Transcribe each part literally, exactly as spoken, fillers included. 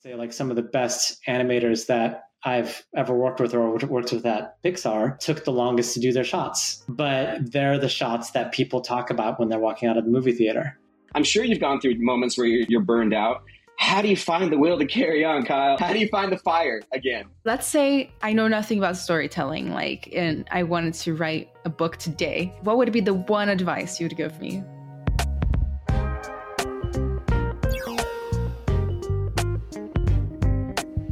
say like some of the best animators that I've ever worked with or worked with at Pixar took the longest to do their shots, but they're the shots that people talk about when they're walking out of the movie theater. I'm sure you've gone through moments where you're, you're burned out. How do you find the will to carry on, Kyle? How do you find the fire again? Let's say I know nothing about storytelling, like, and I wanted to write a book today. What would be the one advice you would give me?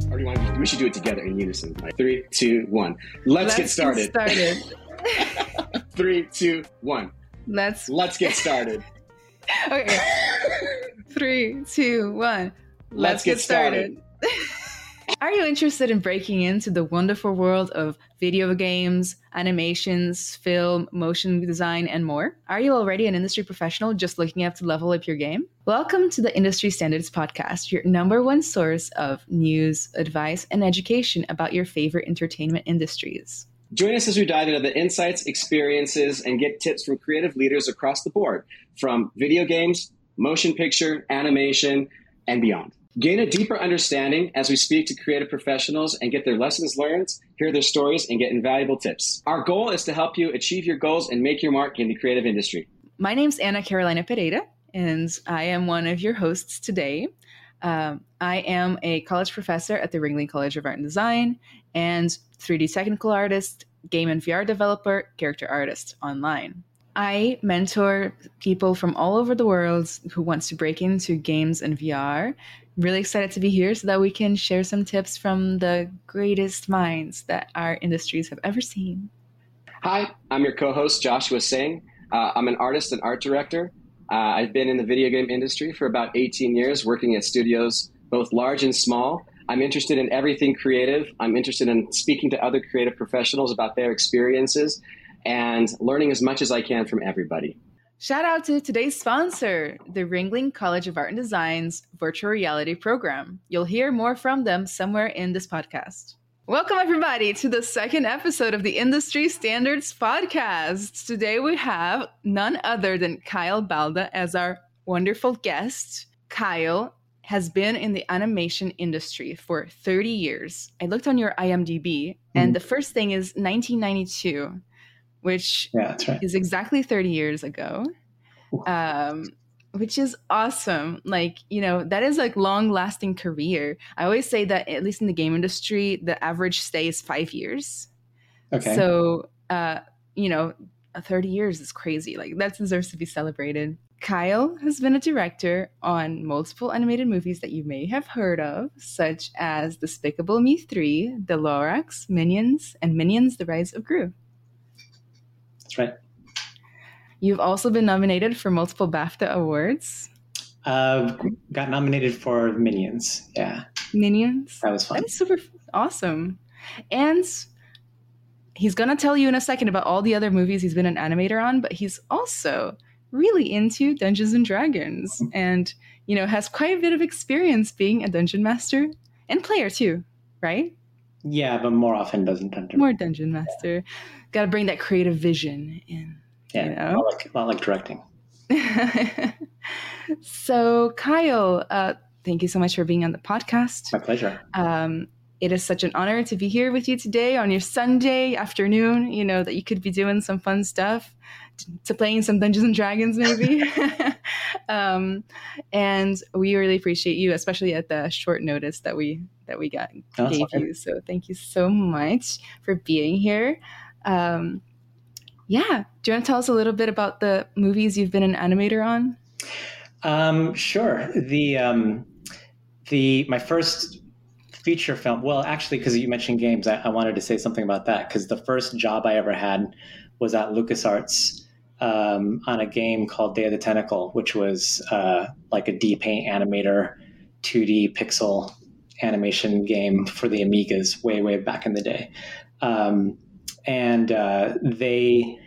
Or do you want to, we should do it together in unison. Like three, two, one. Let's, Let's get started. Get started. Three, two, one. Let's Let's get started. Okay. Three, two, one. Let's, Let's get, get started. started. Are you interested in breaking into the wonderful world of video games, animations, film, motion design, and more? Are you already an industry professional just looking up to level up your game? Welcome to the Industry Standards Podcast, your number one source of news, advice, and education about your favorite entertainment industries. Join us as we dive into the insights, experiences, and get tips from creative leaders across the board, from video games, motion picture, animation, and beyond. Gain a deeper understanding as we speak to creative professionals and get their lessons learned, hear their stories, and get invaluable tips. Our goal is to help you achieve your goals and make your mark in the creative industry. My name's Anna Carolina Pereira, and I am one of your hosts today. Um, I am a college professor at the Ringling College of Art and Design and three D technical artist, game and V R developer, character artist online. I mentor people from all over the world who wants to break into games and V R. Really excited to be here so that we can share some tips from the greatest minds that our industries have ever seen. Hi, I'm your co-host, Joshua Singh. Uh, I'm an artist and art director. Uh, I've been in the video game industry for about eighteen years, working at studios, both large and small. I'm interested in everything creative. I'm interested in speaking to other creative professionals about their experiences and learning as much as I can from everybody. Shout out to today's sponsor, the Ringling College of Art and Design's virtual reality program. You'll hear more from them somewhere in this podcast. Welcome, everybody, to the second episode of the Industry Standards Podcast. Today we have none other than Kyle Balda as our wonderful guest. Kyle has been in the animation industry for thirty years. I looked on your I M D B, mm-hmm. and the first thing is nineteen ninety-two, which yeah, that's right. is exactly thirty years ago, um, which is awesome. Like, you know, that is like long lasting career. I always say that, at least in the game industry, the average stay is five years. Okay. So, uh, you know, thirty years is crazy. Like, that deserves to be celebrated. Kyle has been a director on multiple animated movies that you may have heard of, such as Despicable Me three, The Lorax, Minions, and Minions: The Rise of Gru. That's right. You've also been nominated for multiple BAFTA awards. Uh, got nominated for Minions. Yeah. Minions. That was fun. That's super awesome. And he's going to tell you in a second about all the other movies he's been an animator on, but he's also really into Dungeons and Dragons and, you know, has quite a bit of experience being a dungeon master and player too, right? Yeah, but more often doesn't dungeon. More dungeon master. Yeah. Got to bring that creative vision in. Yeah, you know? not, like, not like directing. So, Kyle, uh, thank you so much for being on the podcast. My pleasure. Um, it is such an honor to be here with you today on your Sunday afternoon, you know, that you could be doing some fun stuff, to playing some Dungeons and Dragons maybe. um, and we really appreciate you, especially at the short notice that we that we got oh, gave okay. you. So thank you so much for being here. Um, yeah. Do you want to tell us a little bit about the movies you've been an animator on? Um, sure. The, um, the, my first feature film, well, actually, cause you mentioned games, I, I wanted to say something about that. Cause the first job I ever had was at LucasArts, um, on a game called Day of the Tentacle, which was, uh, like a D-paint animator, two D pixel animation game for the Amigas way, way back in the day. Um, And uh, they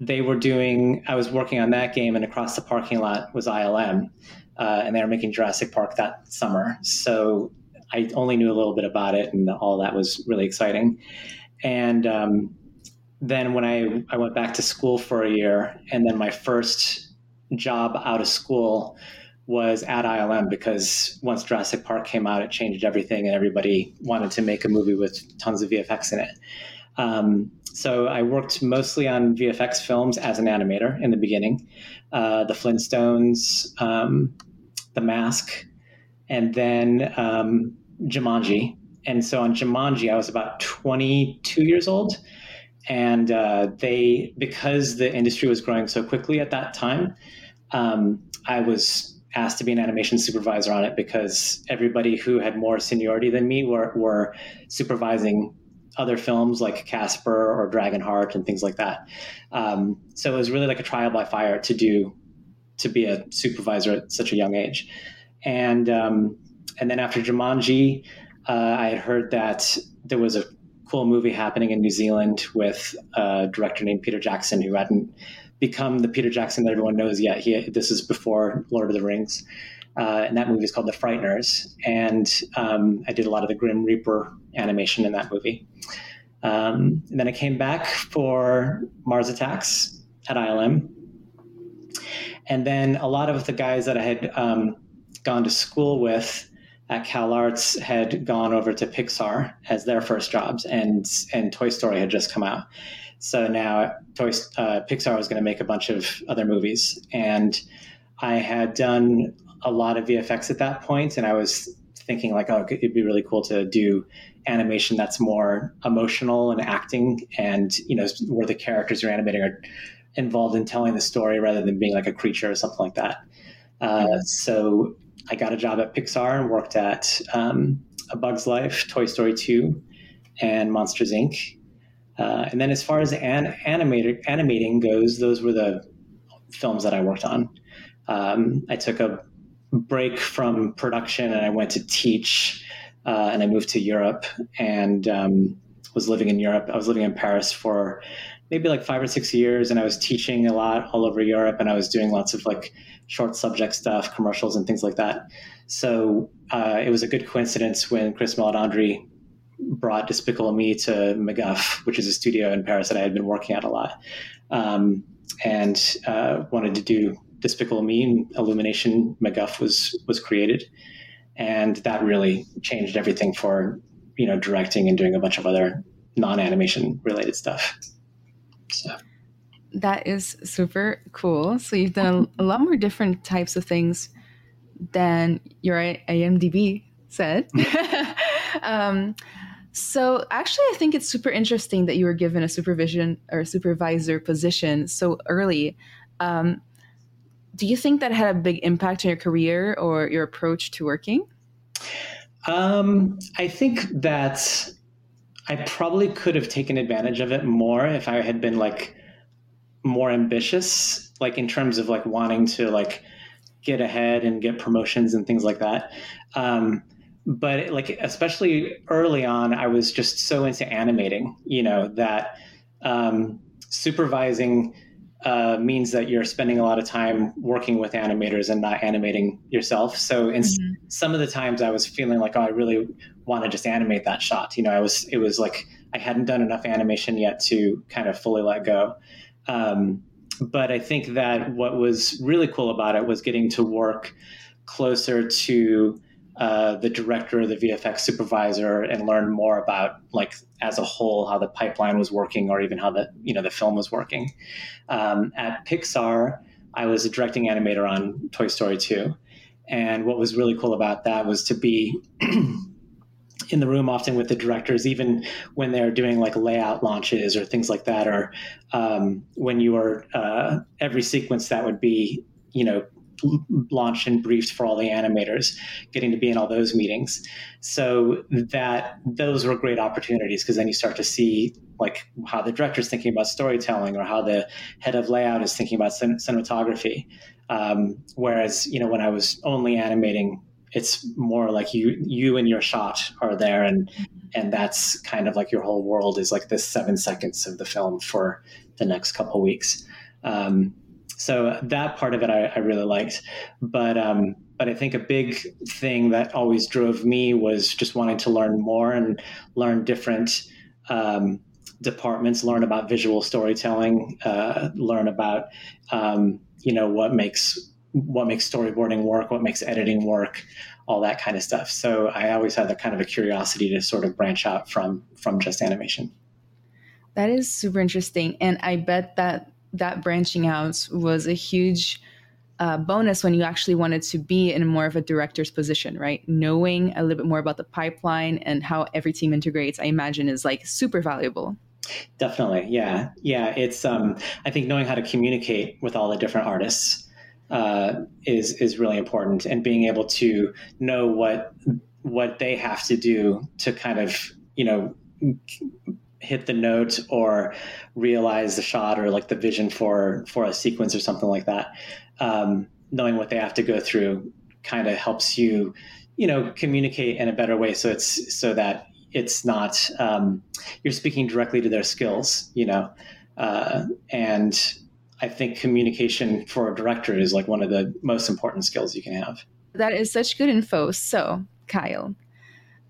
they were doing, I was working on that game, and across the parking lot was I L M, uh, and they were making Jurassic Park that summer. So I only knew a little bit about it, and all that was really exciting. And um, then when I, I went back to school for a year, and then my first job out of school was at I L M, because once Jurassic Park came out, it changed everything and everybody wanted to make a movie with tons of V F X in it. Um, so I worked mostly on V F X films as an animator in the beginning, uh, The Flintstones, um, The Mask, and then um, Jumanji. And so on Jumanji, I was about twenty-two years old. And uh, they, because the industry was growing so quickly at that time, um, I was asked to be an animation supervisor on it, because everybody who had more seniority than me were, were supervising other films like Casper or Dragonheart and things like that. Um, so it was really like a trial by fire to do, to be a supervisor at such a young age. And um, and then after Jumanji, uh, I had heard that there was a cool movie happening in New Zealand with a director named Peter Jackson, who hadn't become the Peter Jackson that everyone knows yet. He, this is before Lord of the Rings. Uh, and that movie is called The Frighteners. And um, I did a lot of the Grim Reaper animation in that movie. Um, and then I came back for Mars Attacks at I L M. And then a lot of the guys that I had um, gone to school with at CalArts had gone over to Pixar as their first jobs. And, and Toy Story had just come out. So now Toy, uh, Pixar was going to make a bunch of other movies. And I had done a lot of V F X at that point, and I was thinking like, oh, it'd be really cool to do animation that's more emotional and acting, and you know, where the characters you're animating are involved in telling the story rather than being like a creature or something like that. Uh, yeah. So I got a job at Pixar and worked at um, A Bug's Life, Toy Story two, and Monsters, Incorporated. Uh, and then as far as an- animator, animating goes, those were the films that I worked on. Um, I took a break from production and I went to teach, uh, and I moved to Europe and um, was living in Europe. I was living in Paris for maybe like five or six years, and I was teaching a lot all over Europe, and I was doing lots of like short subject stuff, commercials and things like that. So uh, it was a good coincidence when Chris Meledandri brought Despicable Me to MacGuff, which is a studio in Paris that I had been working at a lot, um, and uh, wanted to do Despicable Me, and Illumination, MacGuff was was created, and that really changed everything for, you know, directing and doing a bunch of other non-animation related stuff. So that is super cool. So you've done a lot more different types of things than your I M D B said. Um, so actually, I think it's super interesting that you were given a supervision or supervisor position so early. Um, do you think that had a big impact on your career or your approach to working? Um, I think that I probably could have taken advantage of it more if I had been like more ambitious, like in terms of like wanting to like get ahead and get promotions and things like that. Um, But like, especially early on, I was just so into animating, you know, that um, supervising uh, means that you're spending a lot of time working with animators and not animating yourself. So in mm-hmm. some of the times I was feeling like, oh, I really want to just animate that shot. You know, I was, it was like, I hadn't done enough animation yet to kind of fully let go. Um, but I think that what was really cool about it was getting to work closer to Uh, the director, the V F X supervisor, and learn more about like as a whole how the pipeline was working, or even how the you know the film was working. Um, at Pixar, I was a directing animator on Toy Story two, and what was really cool about that was to be in the room often with the directors, even when they're doing like layout launches or things like that, or um, when you were uh, every sequence that would be you know. launched and briefed for all the animators, getting to be in all those meetings. So that those were great opportunities, because then you start to see like how the director's thinking about storytelling, or how the head of layout is thinking about cin- cinematography. Um, whereas, you know, when I was only animating, it's more like you you and your shot are there, and and that's kind of like your whole world is like this seven seconds of the film for the next couple weeks. Um, So that part of it I, I really liked, but um, but I think a big thing that always drove me was just wanting to learn more and learn different um, departments, learn about visual storytelling, uh, learn about um, you know what makes what makes storyboarding work, what makes editing work, all that kind of stuff. So I always had that kind of a curiosity to sort of branch out from from just animation. That is super interesting. And I bet that that branching out was a huge uh, bonus when you actually wanted to be in more of a director's position, right? Knowing a little bit more about the pipeline and how every team integrates, I imagine, is like super valuable. Definitely. Yeah. Yeah. It's, um, I think knowing how to communicate with all the different artists uh, is, is really important, and being able to know what, what they have to do to kind of, you know, hit the note or realize the shot or like the vision for, for a sequence or something like that. Um, knowing what they have to go through kind of helps you, you know, communicate in a better way. So it's, so that it's not, um, you're speaking directly to their skills, you know? Uh, and I think communication for a director is like one of the most important skills you can have. That is such good info. So Kyle,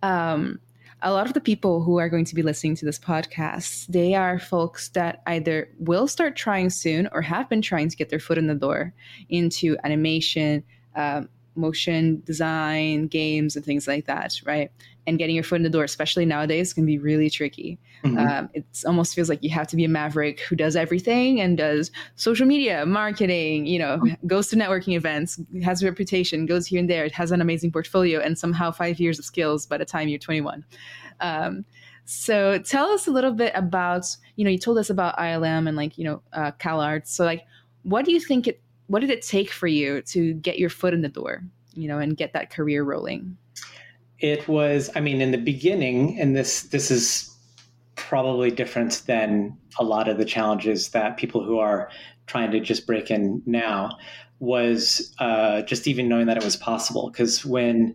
um, a lot of the people who are going to be listening to this podcast, they are folks that either will start trying soon or have been trying to get their foot in the door into animation, um, motion design, games, and things like that, right? And getting your foot in the door, especially nowadays, can be really tricky. Mm-hmm. Um, it almost feels like you have to be a maverick who does everything and does social media, marketing, you know, goes to networking events, has a reputation, goes here and there, it has an amazing portfolio, and somehow five years of skills by the time you're twenty-one. Um, so tell us a little bit about, you know, you told us about I L M and like, you know, uh, CalArts. So like, what do you think it, what did it take for you to get your foot in the door, you know, and get that career rolling? It was, I mean, in the beginning, and this this is probably different than a lot of the challenges that people who are trying to just break in now, was uh, just even knowing that it was possible. Because when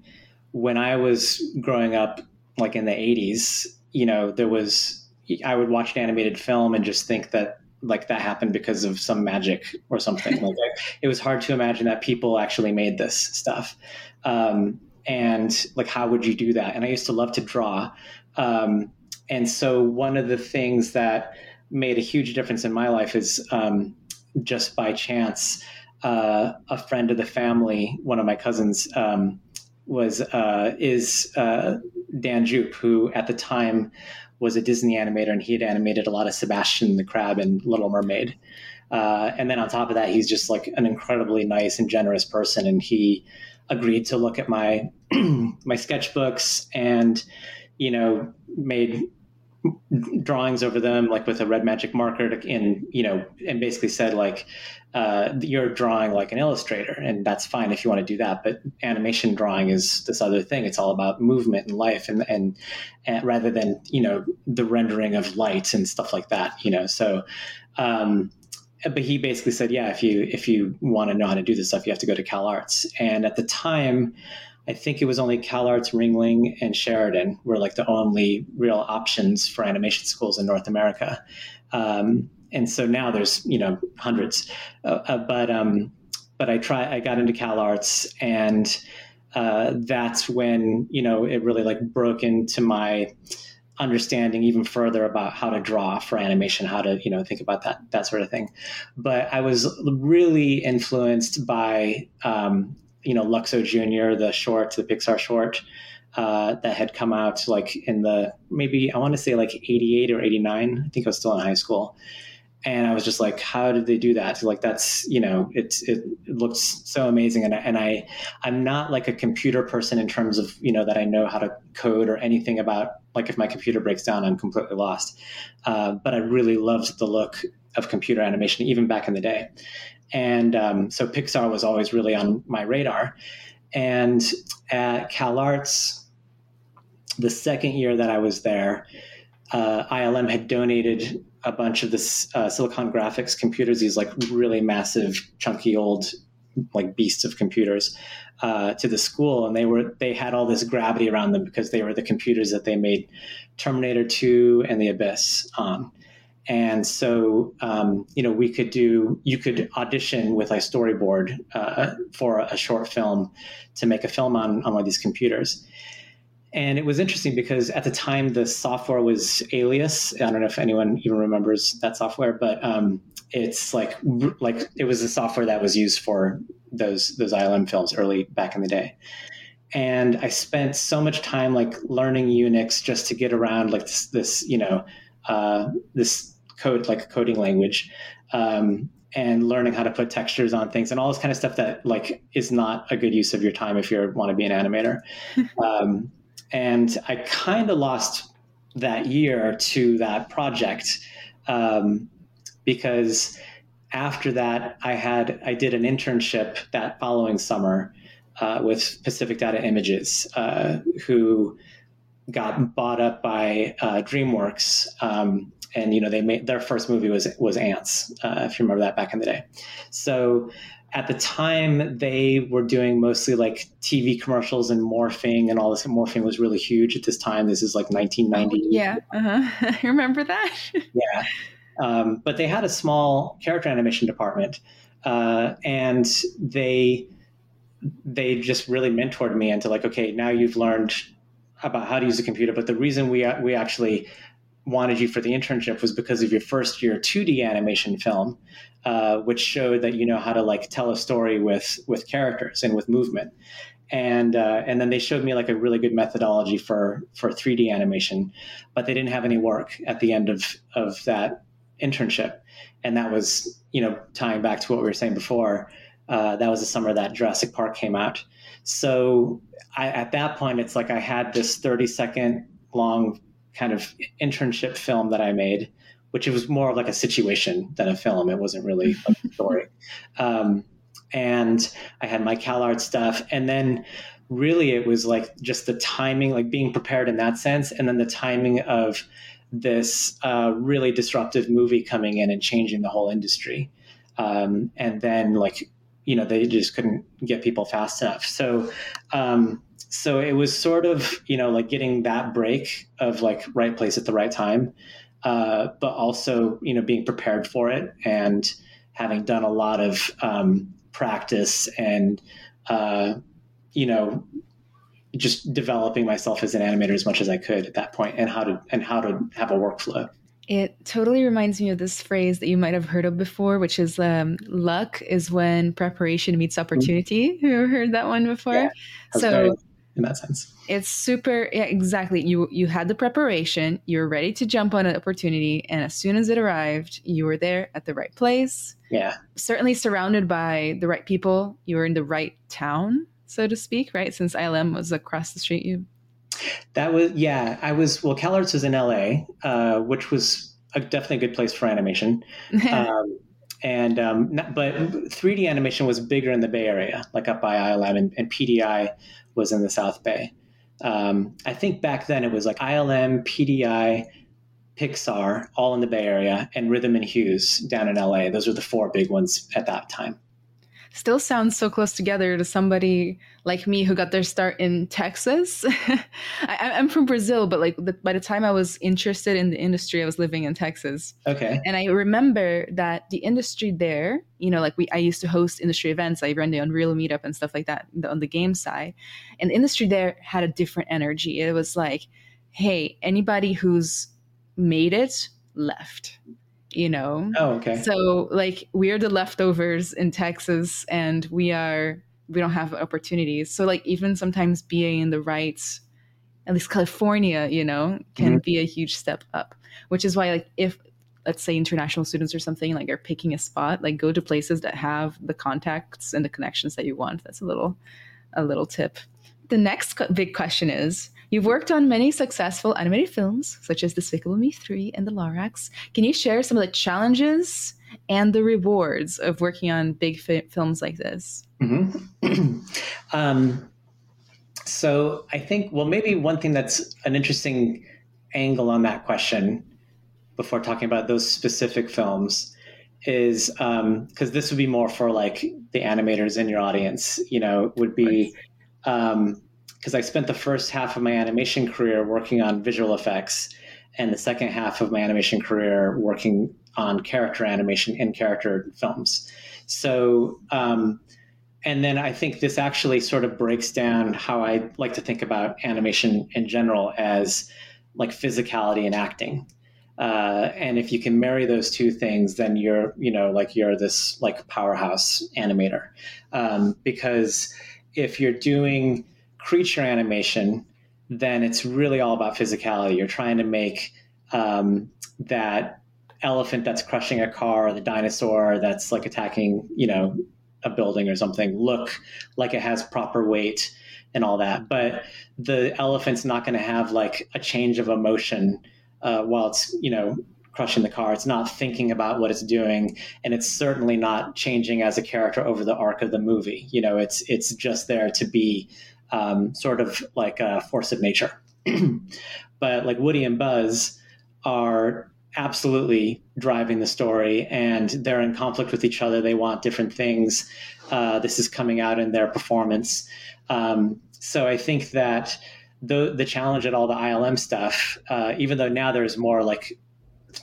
when I was growing up, like in the eighties, you know, there was, I would watch an animated film and just think that like that happened because of some magic or something. Like it was hard to imagine that people actually made this stuff. Um, and like, how would you do that? And I used to love to draw. Um, and so one of the things that made a huge difference in my life is um, just by chance, uh, a friend of the family, one of my cousins um, was, uh, is uh, Dan Jupe, who at the time was a Disney animator, and he had animated a lot of Sebastian the Crab and Little Mermaid. Uh, and then on top of that, he's just like an incredibly nice and generous person. And he agreed to look at my my sketchbooks and, you know, made drawings over them, like with a red magic marker to, and, you know, and basically said like, uh, you're drawing like an illustrator, and that's fine if you want to do that. But animation drawing is this other thing. It's all about movement and life and, and, and rather than, you know, the rendering of light and stuff like that, you know? So, um, but he basically said, yeah, if you, if you want to know how to do this stuff, you have to go to CalArts. And at the time, I think it was only CalArts, Ringling, and Sheridan were like the only real options for animation schools in North America. Um, and so now there's, you know, hundreds, uh, uh, but, um, but I try, I got into CalArts, and uh, that's when, you know, it really like broke into my understanding even further about how to draw for animation, how to, you know, think about that, that sort of thing. But I was really influenced by, um, you know, Luxo Junior, the short, the Pixar short, uh, that had come out like in the, maybe I want to say like eighty-eight or eighty-nine. I think I was still in high school. And I was just like, how did they do that? Like, that's, you know, it's, it, it looks so amazing. And I, and I, I'm not like a computer person in terms of, you know, that I know how to code or anything about, like if my computer breaks down, I'm completely lost. Uh, but I really loved the look of computer animation, even back in the day. And um, so Pixar was always really on my radar. And at CalArts, the second year that I was there, uh, I L M had donated a bunch of this uh, Silicon Graphics computers, these like really massive, chunky old like beasts of computers uh, to the school. And they were, they had all this gravity around them because they were the computers that they made Terminator two and The Abyss on. And so, um, you know, we could do, you could audition with a storyboard uh, for a short film to make a film on, on one of these computers. And it was interesting because at the time the software was Alias. I don't know if anyone even remembers that software, but um, it's like like it was the software that was used for those those I L M films early back in the day. And I spent so much time like learning Unix just to get around like this, this you know, uh, this code, like a coding language, um, and learning how to put textures on things and all this kind of stuff that like is not a good use of your time if you want to be an animator. um, and I kind of lost that year to that project, um, because after that I had, I did an internship that following summer Uh, with Pacific Data Images, uh, who got bought up by uh, DreamWorks, um, and you know they made their first movie was was Ants, uh, if you remember that back in the day. So at the time they were doing mostly like T V commercials and morphing and all this. And morphing was really huge at this time. This is like nineteen ninety. Yeah, uh-huh. I remember that. Yeah, um, but they had a small character animation department, uh, and they. they just really mentored me into like, okay, now you've learned about how to use a computer. But the reason we we actually wanted you for the internship was because of your first year two D animation film, uh, which showed that you know how to like tell a story with with characters and with movement. And uh, and then they showed me like a really good methodology for for three D animation, but they didn't have any work at the end of of that internship. And that was, you know, tying back to what we were saying before. Uh, that was the summer that Jurassic Park came out. So I, at that point, it's like I had this thirty second long kind of internship film that I made, which it was more of like a situation than a film. It wasn't really like a story. Um, and I had my CalArts stuff. And then really it was like just the timing, like being prepared in that sense. And then the timing of this uh, really disruptive movie coming in and changing the whole industry. Um, and then like, you know, they just couldn't get people fast enough. So, um, so it was sort of, you know, like getting that break of like right place at the right time, uh, but also, you know, being prepared for it and having done a lot of um, practice and, uh, you know, just developing myself as an animator as much as I could at that point and how to and how to have a workflow. It totally reminds me of this phrase that you might have heard of before, which is um, luck is when preparation meets opportunity. Have you ever heard that one before? Yeah, so in that sense, it's super. Yeah, exactly. You you had the preparation. You were ready to jump on an opportunity. And as soon as it arrived, you were there at the right place. Yeah. Certainly surrounded by the right people. You were in the right town, so to speak, right? Since I L M was across the street, you That was, yeah, I was, well, CalArts was in L A, uh, which was a, definitely a good place for animation. um, and, um, not, but three D animation was bigger in the Bay Area, like up by I L M, and, and P D I was in the South Bay. Um, I think back then it was like I L M, P D I, Pixar, all in the Bay Area, and Rhythm and Hues down in L A. Those were the four big ones at that time. Still sounds so close together to somebody like me who got their start in Texas. I, I'm from Brazil, but like the, by the time I was interested in the industry, I was living in Texas. Okay. And I remember that the industry there, you know, like we, I used to host industry events. I ran the Unreal meetup and stuff like that on the game side. And the industry there had a different energy. It was like, hey, anybody who's made it left. You know, oh, okay. So like we are the leftovers in Texas, and we are we don't have opportunities. So like even sometimes being in the right, at least California, you know, can mm-hmm. be a huge step up. Which is why like if let's say international students or something like are picking a spot, like go to places that have the contacts and the connections that you want. That's a little a little tip. The next co- big question is. You've worked on many successful animated films, such as Despicable Me three and The Lorax. Can you share some of the challenges and the rewards of working on big fi- films like this? Mm-hmm. um, so I think, well, maybe one thing that's an interesting angle on that question before talking about those specific films is, um, because this would be more for like the animators in your audience, you know, would be... Um, because I spent the first half of my animation career working on visual effects and the second half of my animation career working on character animation in character films. So, um, and then I think this actually sort of breaks down how I like to think about animation in general as like physicality and acting. Uh, and if you can marry those two things, then you're, you know, like you're this like powerhouse animator. Um, because if you're doing creature animation, then it's really all about physicality. You're trying to make um, that elephant that's crushing a car, or the dinosaur that's like attacking, you know, a building or something, look like it has proper weight and all that. But the elephant's not going to have like a change of emotion uh, while it's, you know, crushing the car. It's not thinking about what it's doing, and it's certainly not changing as a character over the arc of the movie. You know, it's it's just there to be um, sort of like a force of nature. But like Woody and Buzz are absolutely driving the story, and they're in conflict with each other. They want different things. Uh, this is coming out in their performance. Um, so I think that the, the challenge at all the I L M stuff, uh, even though now there's more like,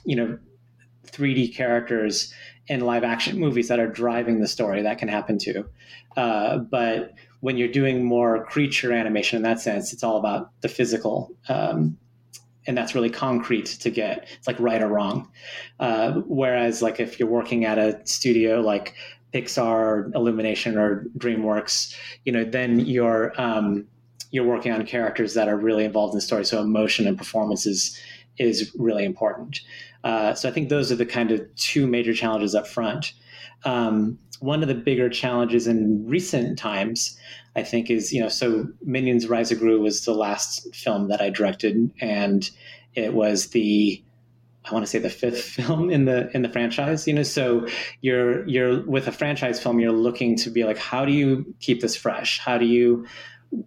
you know, three D characters in live action movies that are driving the story, that can happen too. Uh, but when you're doing more creature animation in that sense, it's all about the physical, um, and that's really concrete to get. It's like right or wrong. Uh, whereas like if you're working at a studio like Pixar, Illumination, or DreamWorks, you know, then you're um, you're working on characters that are really involved in the story. So emotion and performance is, is really important. Uh, so I think those are the kind of two major challenges up front. Um, one of the bigger challenges in recent times, I think, is, you know, so Minions: Rise of Gru was the last film that I directed, and it was the, I want to say the fifth film in the in the franchise, you know. So you're you're with a franchise film, you're looking to be like, how do you keep this fresh? How do you,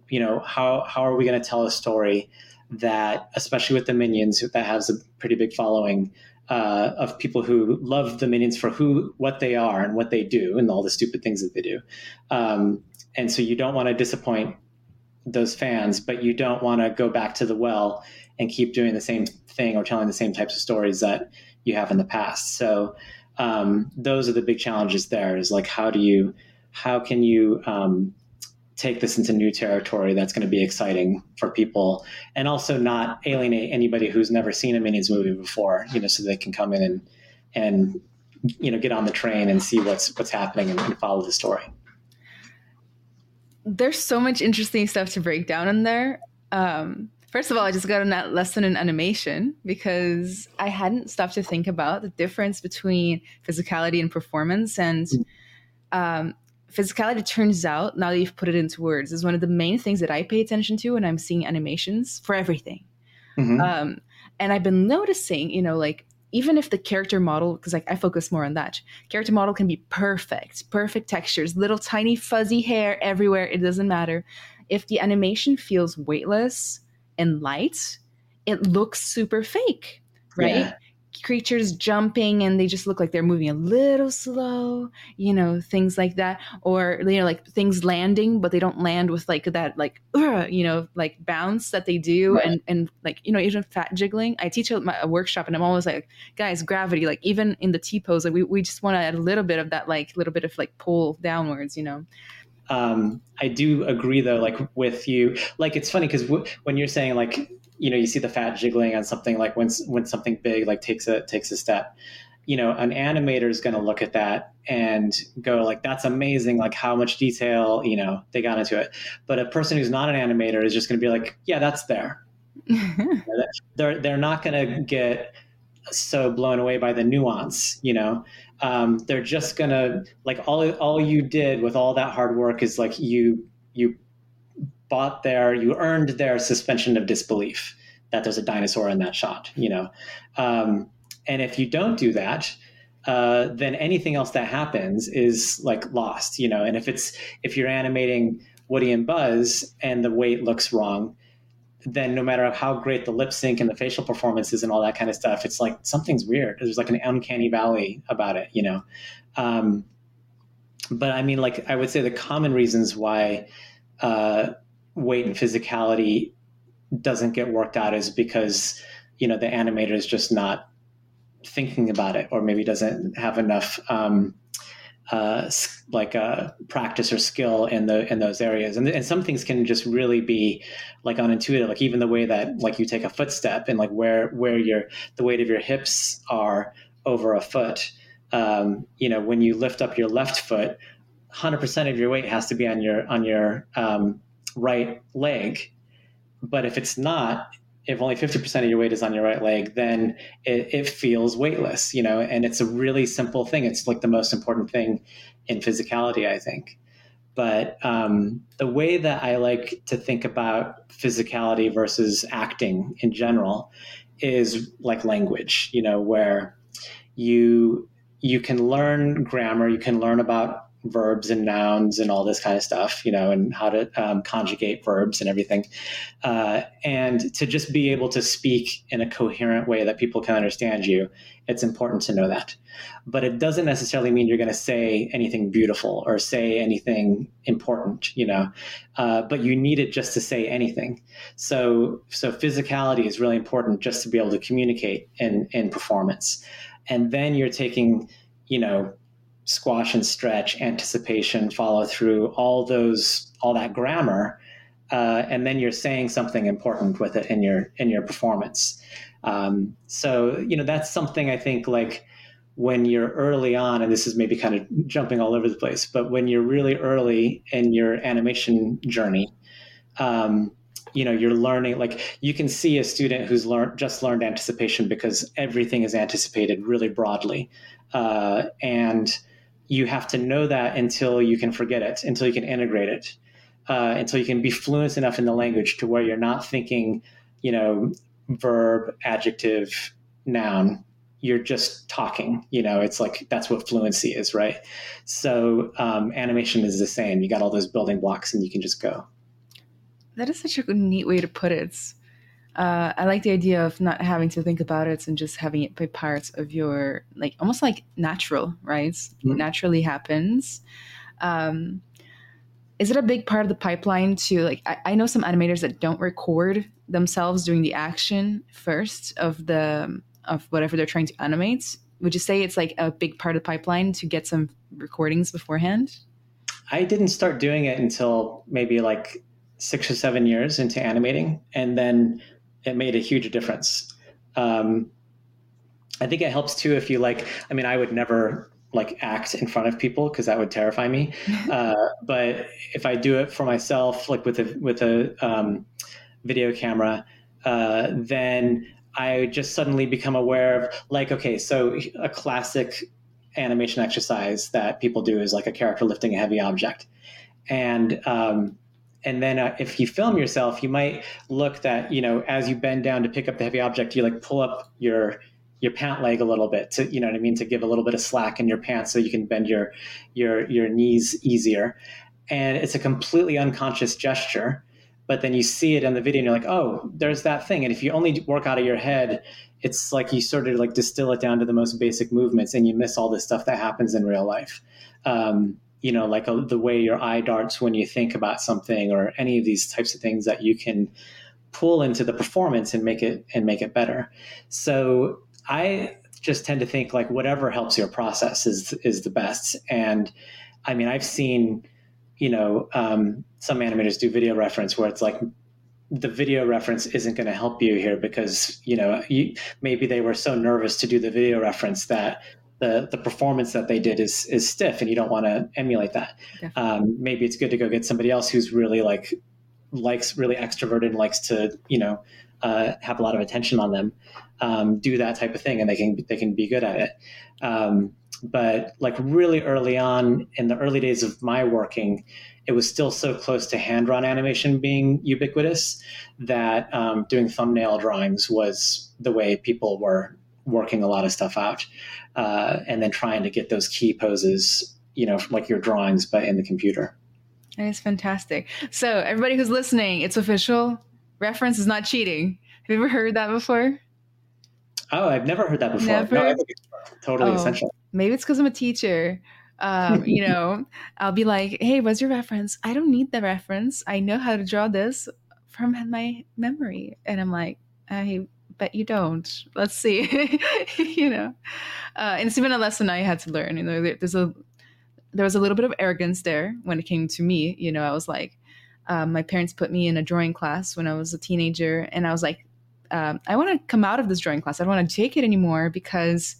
you know, how how are we going to tell a story that, especially with the Minions, that has a pretty big following uh, of people who love the Minions for who what they are and what they do and all the stupid things that they do. Um, And so you don't want to disappoint those fans, but you don't want to go back to the well and keep doing the same thing or telling the same types of stories that you have in the past. So um, those are the big challenges there, is like, how do you, how can you um, take this into new territory that's going to be exciting for people, and also not alienate anybody who's never seen a Minions movie before, you know, so they can come in and, and you know, get on the train and see what's, what's happening and, and follow the story. There's so much interesting stuff to break down in there. Um, first of all, I just got on that lesson in animation, because I hadn't stopped to think about the difference between physicality and performance. And um, physicality, turns out, now that you've put it into words, is one of the main things that I pay attention to when I'm seeing animations for everything. Mm-hmm. Um, and I've been noticing, you know, like, even if the character model, because like I focus more on that, character model can be perfect, perfect textures, little tiny fuzzy hair everywhere, it doesn't matter. If the animation feels weightless and light, it looks super fake, right? Yeah. Creatures jumping and they just look like they're moving a little slow, you know, things like that. Or, you know, like things landing, but they don't land with like that, like, uh, you know, like bounce that they do. Right. And, and like, you know, even fat jiggling. I teach a, my, a workshop, and I'm always like, guys, gravity, like even in the T-pose, like we, we just want to add a little bit of that, like little bit of like pull downwards, you know. Um, I do agree though, like with you, like, it's funny because w- when you're saying like, you know, you see the fat jiggling on something, like when, when something big, like takes a, takes a step, you know, an animator is going to look at that and go like, that's amazing. Like how much detail, you know, they got into it. But a person who's not an animator is just going to be like, yeah, that's there. they're, they're not going to get so blown away by the nuance, you know. Um, they're just going to like, all, all you did with all that hard work is like, you, you bought their, you earned their suspension of disbelief that there's a dinosaur in that shot, you know? Um, and if you don't do that, uh, then anything else that happens is like lost, you know? And if it's, if you're animating Woody and Buzz and the weight looks wrong, then no matter how great the lip sync and the facial performances and all that kind of stuff, it's like something's weird. There's like an uncanny valley about it, you know? Um, but I mean, like, I would say the common reasons why uh, weight and physicality doesn't get worked out is because, you know, the animator is just not thinking about it, or maybe doesn't have enough um, uh, like a practice or skill in the in those areas. And, and some things can just really be like unintuitive, like even the way that like you take a footstep and like where where your the weight of your hips are over a foot. Um, you know, when you lift up your left foot, one hundred percent of your weight has to be on your on your um, right leg. But if it's not, if only fifty percent of your weight is on your right leg, then it, it feels weightless, you know, and it's a really simple thing. It's like the most important thing in physicality, I think. But um, the way that I like to think about physicality versus acting in general is like language, you know, where you you can learn grammar, you can learn about verbs and nouns and all this kind of stuff, you know, and how to um, conjugate verbs and everything. Uh, and to just be able to speak in a coherent way that people can understand you, it's important to know that. But it doesn't necessarily mean you're going to say anything beautiful or say anything important, you know, uh, but you need it just to say anything. So, so physicality is really important just to be able to communicate in, in performance. And then you're taking, you know, squash and stretch, anticipation, follow through, all those, all that grammar, uh, and then you're saying something important with it in your in your performance. Um, so you know that's something I think like when you're early on, and this is maybe kind of jumping all over the place, but when you're really early in your animation journey, um, you know you're learning. Like you can see a student who's learned just learned anticipation because everything is anticipated really broadly, uh, and you have to know that until you can forget it, until you can integrate it, uh, until you can be fluent enough in the language to where you're not thinking, you know, verb, adjective, noun. You're just talking, you know, it's like, that's what fluency is, right? So um, animation is the same. You got all those building blocks and you can just go. That is such a neat way to put it. Uh, I like the idea of not having to think about it and just having it be parts of your, like, almost like natural, right? Mm-hmm. It naturally happens. Um, is it a big part of the pipeline to, like, I, I know some animators that don't record themselves doing the action first of the of whatever they're trying to animate. Would you say it's like a big part of the pipeline to get some recordings beforehand? I didn't start doing it until maybe like six or seven years into animating, and then it made a huge difference. Um, I think it helps too if you like, I mean, I would never like act in front of people because that would terrify me. Uh, but if I do it for myself, like with a, with a um, video camera, uh, then I just suddenly become aware of like, okay, so a classic animation exercise that people do is like a character lifting a heavy object. And, um, And then uh, if you film yourself, you might look that, you know, as you bend down to pick up the heavy object, you like pull up your your pant leg a little bit to, you know what I mean, to give a little bit of slack in your pants so you can bend your your your knees easier. And it's a completely unconscious gesture. But then you see it in the video and you're like, oh, there's that thing. And if you only work out of your head, it's like you sort of like distill it down to the most basic movements and you miss all this stuff that happens in real life. Um you know, like a, the way your eye darts when you think about something or any of these types of things that you can pull into the performance and make it and make it better. So I just tend to think like whatever helps your process is, is the best. And I mean, I've seen, you know, um, some animators do video reference where it's like the video reference isn't going to help you here because, you know, you, maybe they were so nervous to do the video reference that The, the performance that they did is is stiff and you don't want to emulate that. Um, maybe it's good to go get somebody else who's really like, likes really extroverted and likes to, you know, uh, have a lot of attention on them, um, do that type of thing and they can, they can be good at it. Um, but like really early on in the early days of my working, it was still so close to hand-drawn animation being ubiquitous that um, doing thumbnail drawings was the way people were working a lot of stuff out, uh, and then trying to get those key poses, you know, from like your drawings, but in the computer. That is fantastic. So everybody who's listening, it's official. Reference is not cheating. Have you ever heard that before? Oh, I've never heard that before. Never? No, I think it's totally oh, essential. Maybe it's because I'm a teacher. Um, you know, I'll be like, hey, what's your reference? I don't need the reference. I know how to draw this from my memory. And I'm like, I... but you don't. Let's see, you know, uh, and it's even a lesson I had to learn. You know, there's a there was a little bit of arrogance there when it came to me. You know, I was like, um, my parents put me in a drawing class when I was a teenager, and I was like, um, I want to come out of this drawing class. I don't want to take it anymore because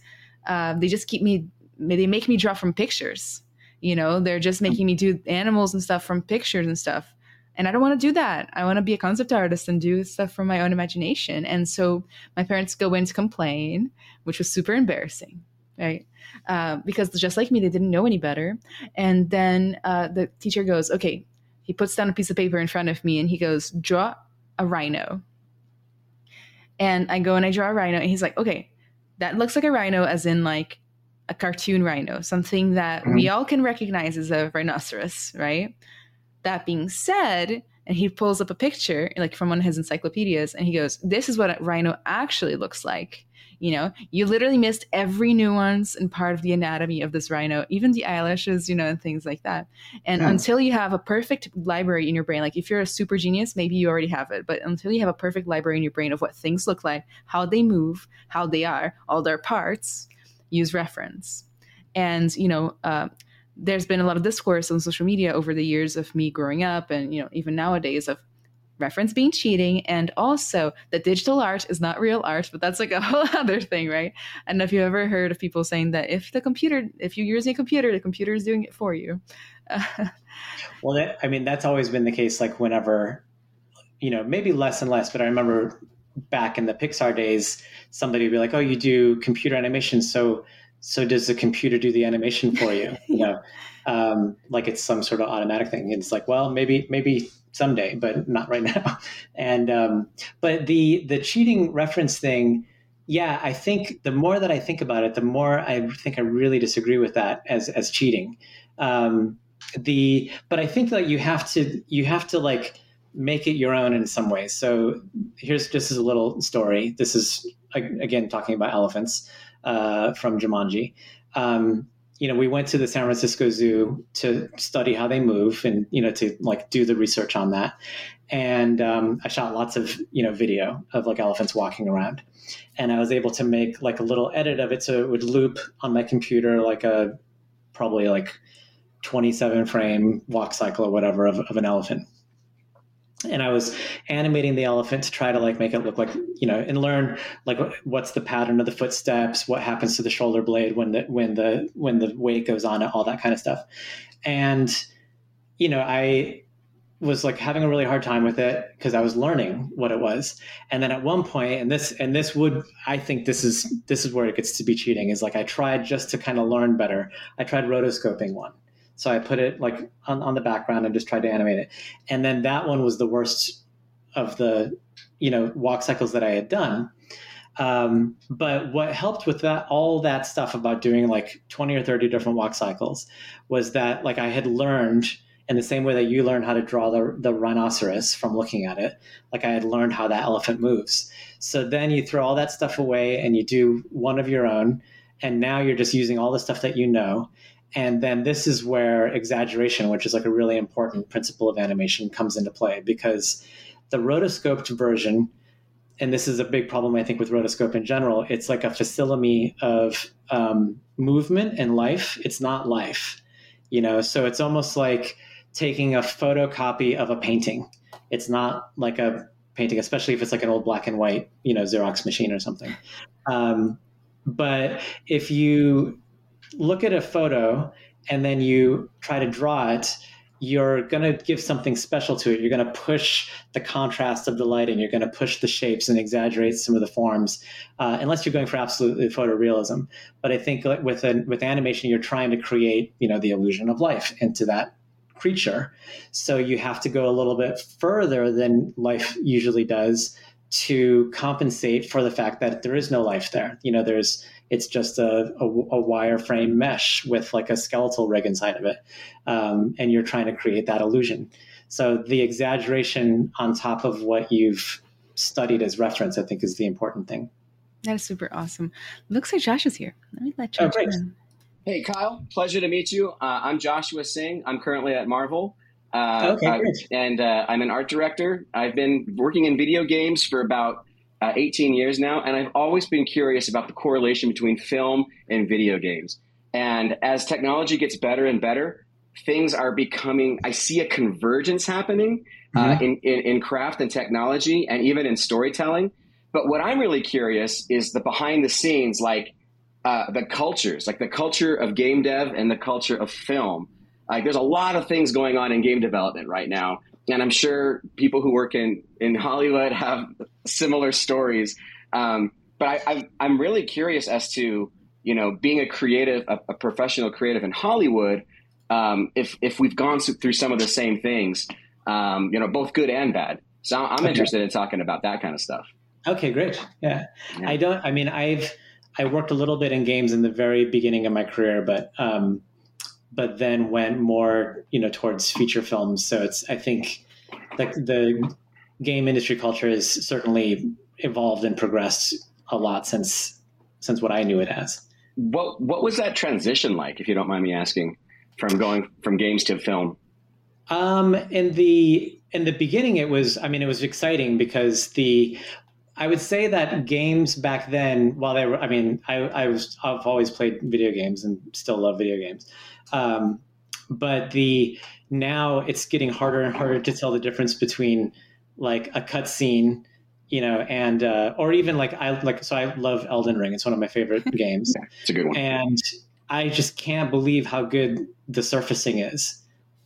uh, they just keep me, they make me draw from pictures. You know, they're just making me do animals and stuff from pictures and stuff. And I don't want to do that. I want to be a concept artist and do stuff from my own imagination. And so my parents go in to complain, which was super embarrassing, right? Uh, because just like me, they didn't know any better. And then uh, the teacher goes, okay, he puts down a piece of paper in front of me and he goes, draw a rhino. And I go and I draw a rhino. And he's like, okay, that looks like a rhino, as in like a cartoon rhino, something that mm-hmm. we all can recognize as a rhinoceros, right? That being said, and he pulls up a picture like from one of his encyclopedias and he goes, this is what a rhino actually looks like. You know, you literally missed every nuance and part of the anatomy of this rhino, even the eyelashes, you know, and things like that. And yeah. until you have a perfect library in your brain, like if you're a super genius, maybe you already have it, but until you have a perfect library in your brain of what things look like, how they move, how they are, all their parts, use reference. And, you know, uh, there's been a lot of discourse on social media over the years of me growing up and, you know, even nowadays of reference being cheating, and also that digital art is not real art, but that's like a whole other thing, right? And if you ever heard of people saying that if the computer, if you're using a computer, the computer is doing it for you. Well, that, I mean, that's always been the case. Like whenever, you know, maybe less and less, but I remember back in the Pixar days, somebody would be like, oh, you do computer animation. So So does the computer do the animation for you? You know, um, like it's some sort of automatic thing. It's like, well, maybe maybe someday, but not right now. And um, but the the cheating reference thing, yeah, I think the more that I think about it, the more I think I really disagree with that as as cheating. Um, the but I think that you have to you have to like make it your own in some way. So here's just a little story. This is again talking about elephants. Uh, from Jumanji. Um, you know, we went to the San Francisco Zoo to study how they move and, you know, to like do the research on that. And um, I shot lots of, you know, video of like elephants walking around, and I was able to make like a little edit of it. So it would loop on my computer, like a, probably like twenty-seven frame walk cycle or whatever of, of an elephant. And I was animating the elephant to try to like make it look like, you know, and learn like what's the pattern of the footsteps, what happens to the shoulder blade when the when the when the weight goes on, all that kind of stuff. And, you know, I was like having a really hard time with it because I was learning what it was. And then at one point, and this and this would I think this is this is where it gets to be cheating, is like I tried just to kind of learn better. I tried rotoscoping one. So I put it like on, on the background and just tried to animate it. And then that one was the worst of the, you know, walk cycles that I had done. Um, but what helped with that, all that stuff about doing like twenty or thirty different walk cycles, was that like I had learned in the same way that you learn how to draw the, the rhinoceros from looking at it. Like I had learned how that elephant moves. So then you throw all that stuff away and you do one of your own. And now you're just using all the stuff that you know. And then this is where exaggeration, which is like a really important principle of animation, comes into play, because the rotoscoped version, and this is a big problem, I think, with rotoscope in general, it's like a facsimile of um, movement and life. It's not life, you know, so it's almost like taking a photocopy of a painting. It's not like a painting, especially if it's like an old black and white, you know, Xerox machine or something. Um, but if you look at a photo and then you try to draw it, you're going to give something special to it. You're going to push the contrast of the lighting. You're going to push the shapes and exaggerate some of the forms, uh, unless you're going for absolutely photorealism. But I think with an, with animation, you're trying to create, you know, the illusion of life into that creature. So you have to go a little bit further than life usually does to compensate for the fact that there is no life there. You know, there's it's just a, a, a wireframe mesh with like a skeletal rig inside of it. Um, and you're trying to create that illusion. So the exaggeration on top of what you've studied as reference, I think, is the important thing. That is super awesome. Looks like Josh is here. Let me let Josh oh, in. Hey, Kyle, pleasure to meet you. Uh, I'm Joshua Singh. I'm currently at Marvel. Uh, okay, and uh, I'm an art director. I've been working in video games for about uh, eighteen years now, and I've always been curious about the correlation between film and video games. And as technology gets better and better, things are becoming, I see a convergence happening uh, mm-hmm. in, in, in craft and technology and even in storytelling. But what I'm really curious is the behind the scenes, like uh, the cultures, like the culture of game dev and the culture of film. Like there's a lot of things going on in game development right now. And I'm sure people who work in, in Hollywood have similar stories. Um, but I, I, I'm really curious as to, you know, being a creative, a, a professional creative in Hollywood, um, if if we've gone through some of the same things, um, you know, both good and bad. So I'm okay. interested in talking about that kind of stuff. Okay, great. Yeah. yeah. I don't, I mean, I've, I worked a little bit in games in the very beginning of my career, but, um, but then went more, you know, towards feature films. So it's, I think like the game industry culture has certainly evolved and progressed a lot since, since what I knew it as. What, what was that transition like, if you don't mind me asking, from going from games to film? Um, in the, in the beginning, it was, I mean, it was exciting because the, I would say that games back then, while they were, I mean, I, I was, I've always played video games and still love video games. Um, but the, now it's getting harder and harder to tell the difference between like a cutscene, you know, and, uh, or even like, I like, so I love Elden Ring. It's one of my favorite games. Yeah, it's a good one. And I just can't believe how good the surfacing is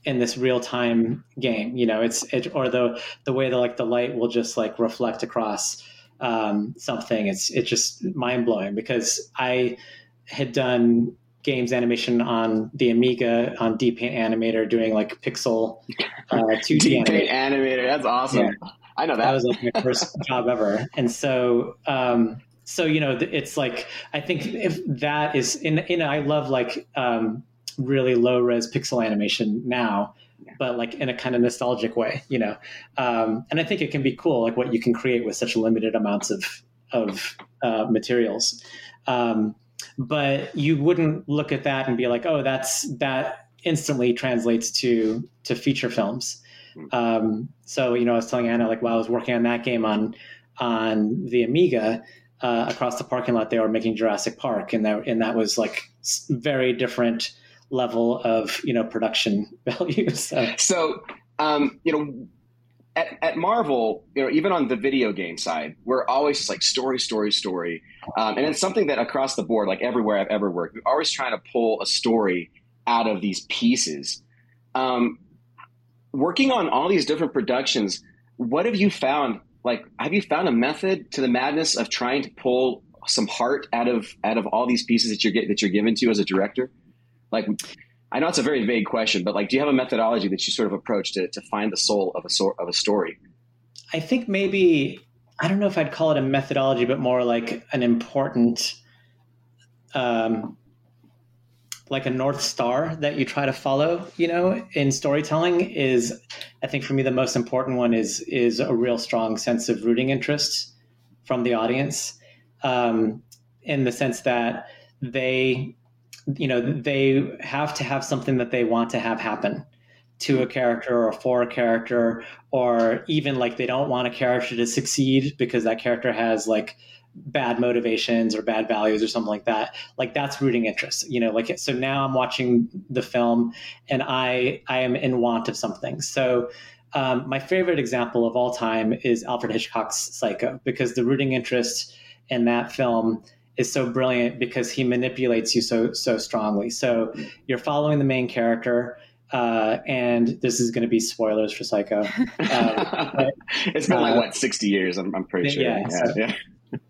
in this real time game. You know, it's, it, or the, the way that like the light will just like reflect across, um, something. It's, it's just mind blowing because I had done games animation on the Amiga on D-paint animator, doing like pixel uh, two D D-paint animator. That's awesome. Yeah. I know that. That was like my first job ever. And so, um, so, you know, it's like, I think if that is in, you know, I love like, um, really low res pixel animation now, but like in a kind of nostalgic way, you know? Um, and I think it can be cool, like what you can create with such limited amounts of, of, uh, materials. Um, but you wouldn't look at that and be like, oh, that's, that instantly translates to, to feature films. Um, so, you know, I was telling Anna, like, while I was working on that game on, on the Amiga, uh, across the parking lot, they were making Jurassic Park, and that, and that was like very different level of, you know, production value. So, so um, you know, at, at Marvel, you know, even on the video game side, we're always just like story, story, story. Um, and it's something that across the board, like everywhere I've ever worked, we're always trying to pull a story out of these pieces. Um, working on all these different productions, what have you found? Like, have you found a method to the madness of trying to pull some heart out of, out of all these pieces that you're get, that you're given to as a director? Like, I know it's a very vague question, but like, do you have a methodology that you sort of approach to, to find the soul of a sort of a story? I think maybe, I don't know if I'd call it a methodology, but more like an important, um, like a North Star that you try to follow, you know, in storytelling is, I think for me, the most important one is, is a real strong sense of rooting interest from the audience. Um, in the sense that they, you know, they have to have something that they want to have happen to a character or for a character, or even like they don't want a character to succeed because that character has like bad motivations or bad values or something like that. Like that's rooting interest, you know, like, so now I'm watching the film and I, I am in want of something. So um, my favorite example of all time is Alfred Hitchcock's Psycho, because the rooting interest in that film is so brilliant because he manipulates you so, so strongly. So you're following the main character, uh, and this is going to be spoilers for Psycho. Uh, but, it's been uh, like what, sixty years. I'm, I'm pretty sure. Yeah, yeah, so yeah.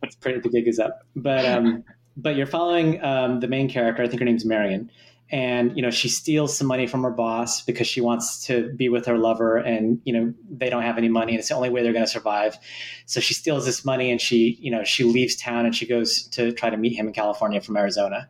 It's pretty, the gig is up, but, um, but you're following, um, the main character, I think her name's Marion, and, you know, she steals some money from her boss because she wants to be with her lover, and, you know, they don't have any money and it's the only way they're going to survive. So she steals this money and she, you know, she leaves town and she goes to try to meet him in California from Arizona.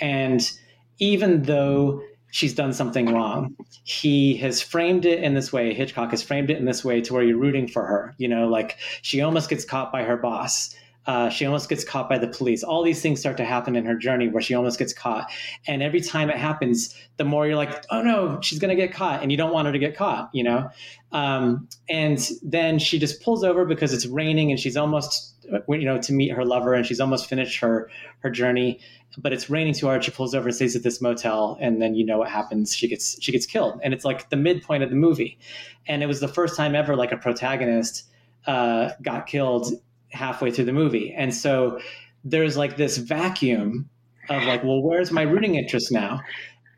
And even though she's done something wrong, he has framed it in this way. Hitchcock has framed it in this way to where you're rooting for her, you know, like she almost gets caught by her boss. Uh, she almost gets caught by the police. All these things start to happen in her journey where she almost gets caught. And every time it happens, the more you're like, oh no, she's going to get caught. And you don't want her to get caught, you know? Um, and then she just pulls over because it's raining and she's almost, you know, to meet her lover, and she's almost finished her, her journey, but it's raining too hard. She pulls over and stays at this motel. And then, you know, what happens, she gets, she gets killed. And it's like the midpoint of the movie. And it was the first time ever, like a protagonist uh, got killed halfway through the movie. And so there's like this vacuum of like, well, where's my rooting interest now?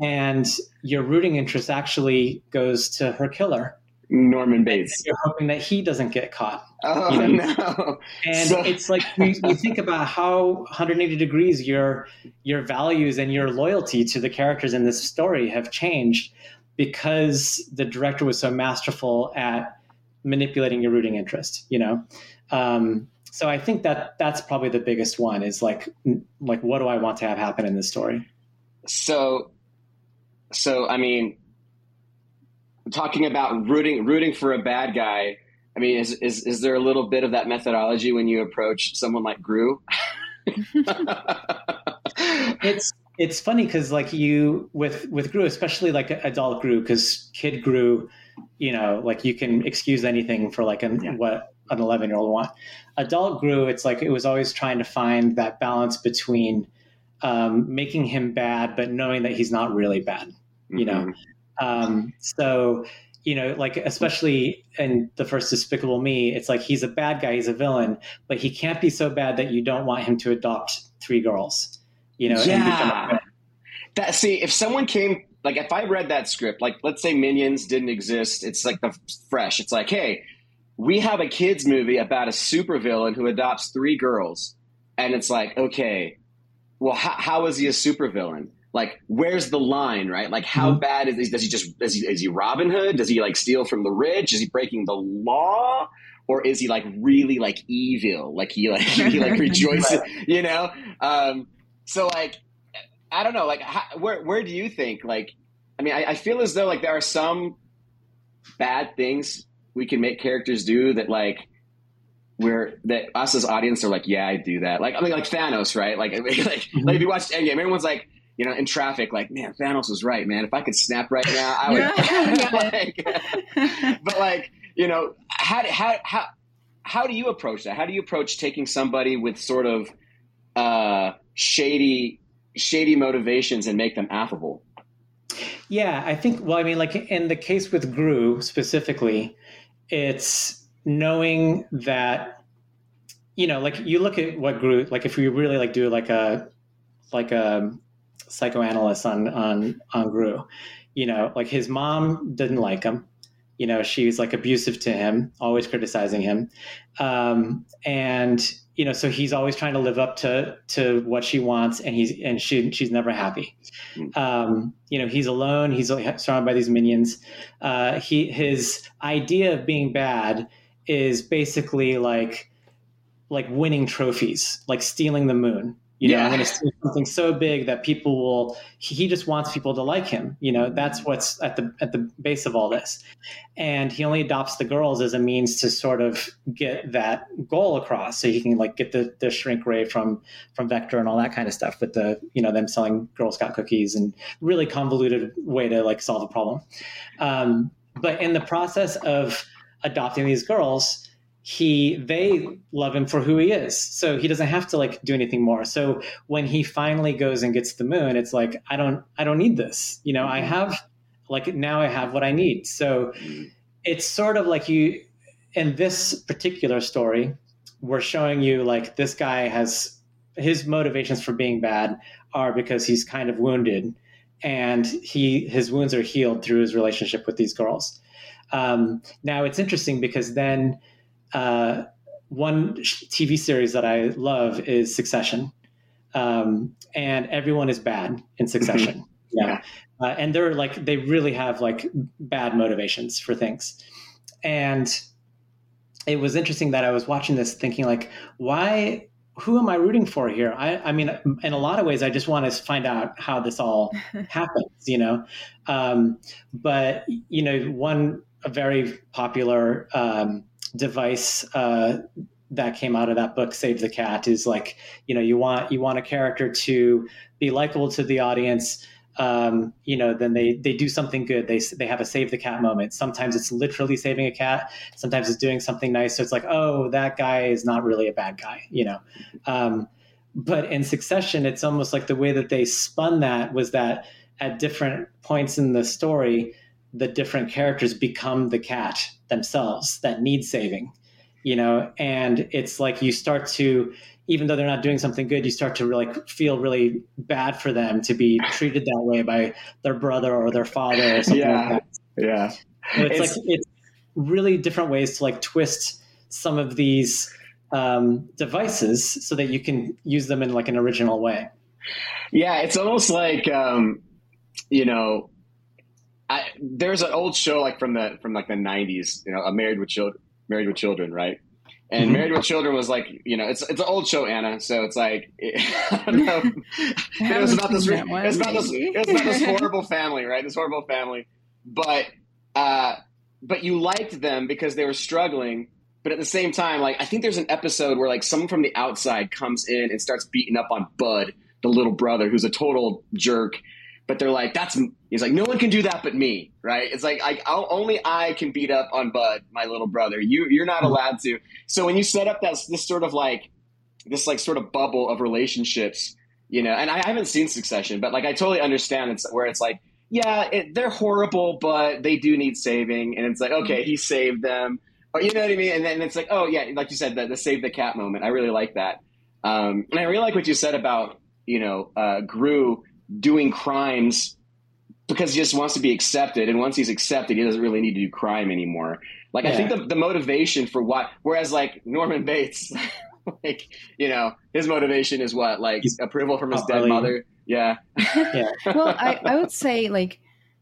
And your rooting interest actually goes to her killer, Norman Bates. And you're hoping that he doesn't get caught. Oh, you know? No. And so... it's like, you, you think about how one hundred eighty degrees your, your values and your loyalty to the characters in this story have changed because the director was so masterful at manipulating your rooting interest, you know? Um, So I think that that's probably the biggest one is like, like, what do I want to have happen in this story? So, so, I mean, talking about rooting, rooting for a bad guy. I mean, is, is, is there a little bit of that methodology when you approach someone like Gru? it's, it's funny. Cause like you with, with Gru, especially like adult Gru, cause kid Gru, you know, like you can excuse anything for like an, yeah. what, an eleven year old one. Adult Gru, it's like, it was always trying to find that balance between um, making him bad, but knowing that he's not really bad, you mm-hmm. know? Um, so, you know, like, especially in the first Despicable Me, it's like, he's a bad guy, he's a villain, but he can't be so bad that you don't want him to adopt three girls, you know? Yeah. And become a villain. That, see, if someone came, like, if I read that script, like, let's say Minions didn't exist. It's like the fresh, it's like, hey, we have a kids movie about a supervillain who adopts three girls. And it's like, okay, well, how, how is he a supervillain? Like, where's the line, right? Like, how mm-hmm. bad is he? Does he just, is he, is he Robin Hood? Does he like steal from the rich? Is he breaking the law? Or is he like really like evil? Like he like, he like rejoices, you know? Um, so like, I don't know, like how, where, where do you think? Like, I mean, I, I feel as though like there are some bad things we can make characters do that, like we're that us as audience are like, yeah, I do that. Like, I mean, like Thanos, right? Like, like, mm-hmm. like if you watched Endgame, everyone's like, you know, in traffic, like, man, Thanos was right, man. If I could snap right now, I would. like, but like, you know, how how how how do you approach that? How do you approach taking somebody with sort of uh, shady shady motivations and make them affable? Yeah, I think. Well, I mean, like in the case with Gru specifically. It's knowing that, you know, like you look at what Gru, like if you really like do like a, like a psychoanalyst on, on, on Gru, you know, like his mom didn't like him, you know, she was like abusive to him, always criticizing him. Um, and, you know, so he's always trying to live up to, to what she wants and he's, and she, she's never happy. Um, you know, he's alone, he's surrounded by these minions. Uh, he, his idea of being bad is basically like, like winning trophies, like stealing the moon, you know, yeah. I'm going to steal something so big that people will, he just wants people to like him. You know, that's what's at the, at the base of all this. And he only adopts the girls as a means to sort of get that goal across. So he can like get the, the shrink ray from, from Vector and all that kind of stuff with the, you know, them selling Girl Scout cookies and really convoluted way to like solve a problem. Um, but in the process of adopting these girls, he, they love him for who he is. So he doesn't have to like do anything more. So when he finally goes and gets the moon, it's like, I don't, I don't need this. You know, I have like, now I have what I need. So it's sort of like you, in this particular story, we're showing you like this guy has his motivations for being bad are because he's kind of wounded and he, his wounds are healed through his relationship with these girls. Um, now it's interesting because then, Uh, one T V series that I love is Succession. Um, and everyone is bad in Succession. yeah. yeah. Uh, and they're like, they really have like bad motivations for things. And it was interesting that I was watching this thinking like, why, who am I rooting for here? I, I mean, in a lot of ways, I just want to find out how this all happens, you know? Um, but, you know, one, a very popular, um, device uh, that came out of that book, Save the Cat, is like, you know, you want you want a character to be likable to the audience. Um, you know, then they, they do something good. They they have a save the cat moment. Sometimes it's literally saving a cat. Sometimes it's doing something nice. So it's like, oh, that guy is not really a bad guy, you know. Um, but in Succession, it's almost like the way that they spun that was that at different points in the story, the different characters become the cat themselves that need saving, you know. And it's like you start to, even though they're not doing something good, you start to really feel really bad for them to be treated that way by their brother or their father or something yeah, like that. Yeah. So it's, it's like it's really different ways to like twist some of these um, devices so that you can use them in like an original way. Yeah, it's almost like um, you know, I, there's an old show like from the from like the nineties, you know, Married with Children, Married with Children, right? And Married with Children was like, you know, it's it's an old show, Anna. So it's like, it, I don't know. it was about this, re- one, it's about this, it was about this horrible family, right? This horrible family. But, uh, but you liked them because they were struggling. But at the same time, like, I think there's an episode where like someone from the outside comes in and starts beating up on Bud, the little brother, who's a total jerk. But they're like, that's, he's like, no one can do that but me, right? It's like, I, I'll, only I can beat up on Bud, my little brother. You, you're not allowed to. So when you set up that, this sort of like, this like sort of bubble of relationships, you know, and I haven't seen Succession, but like, I totally understand it's where it's like, yeah, it, they're horrible, but they do need saving. And it's like, okay, he saved them. Or, you know what I mean? And then it's like, oh yeah, like you said, the, the save the cat moment. I really like that. Um, and I really like what you said about, you know, uh, Gru doing crimes because he just wants to be accepted. And once he's accepted, he doesn't really need to do crime anymore. Like, yeah. I think the, the motivation for what, whereas like Norman Bates, like, you know, his motivation is what, like he's approval from his dead mother. Yeah. yeah. Well, I, I would say like,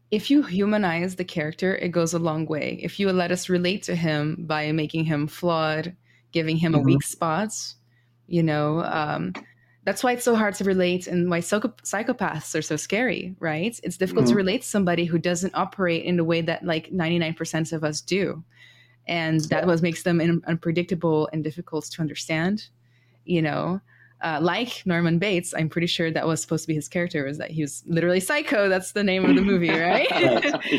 if you humanize the character, it goes a long way. If you let us relate to him by making him flawed, giving him mm-hmm. a weak spot, you know, um, that's why it's so hard to relate and why psychopaths are so scary, right? It's difficult mm-hmm. to relate to somebody who doesn't operate in the way that like ninety-nine percent of us do. And that yeah. was makes them in, unpredictable and difficult to understand, you know, uh, like Norman Bates. I'm pretty sure that was supposed to be his character, was that he was literally Psycho. That's the name of the movie, right? yeah. um,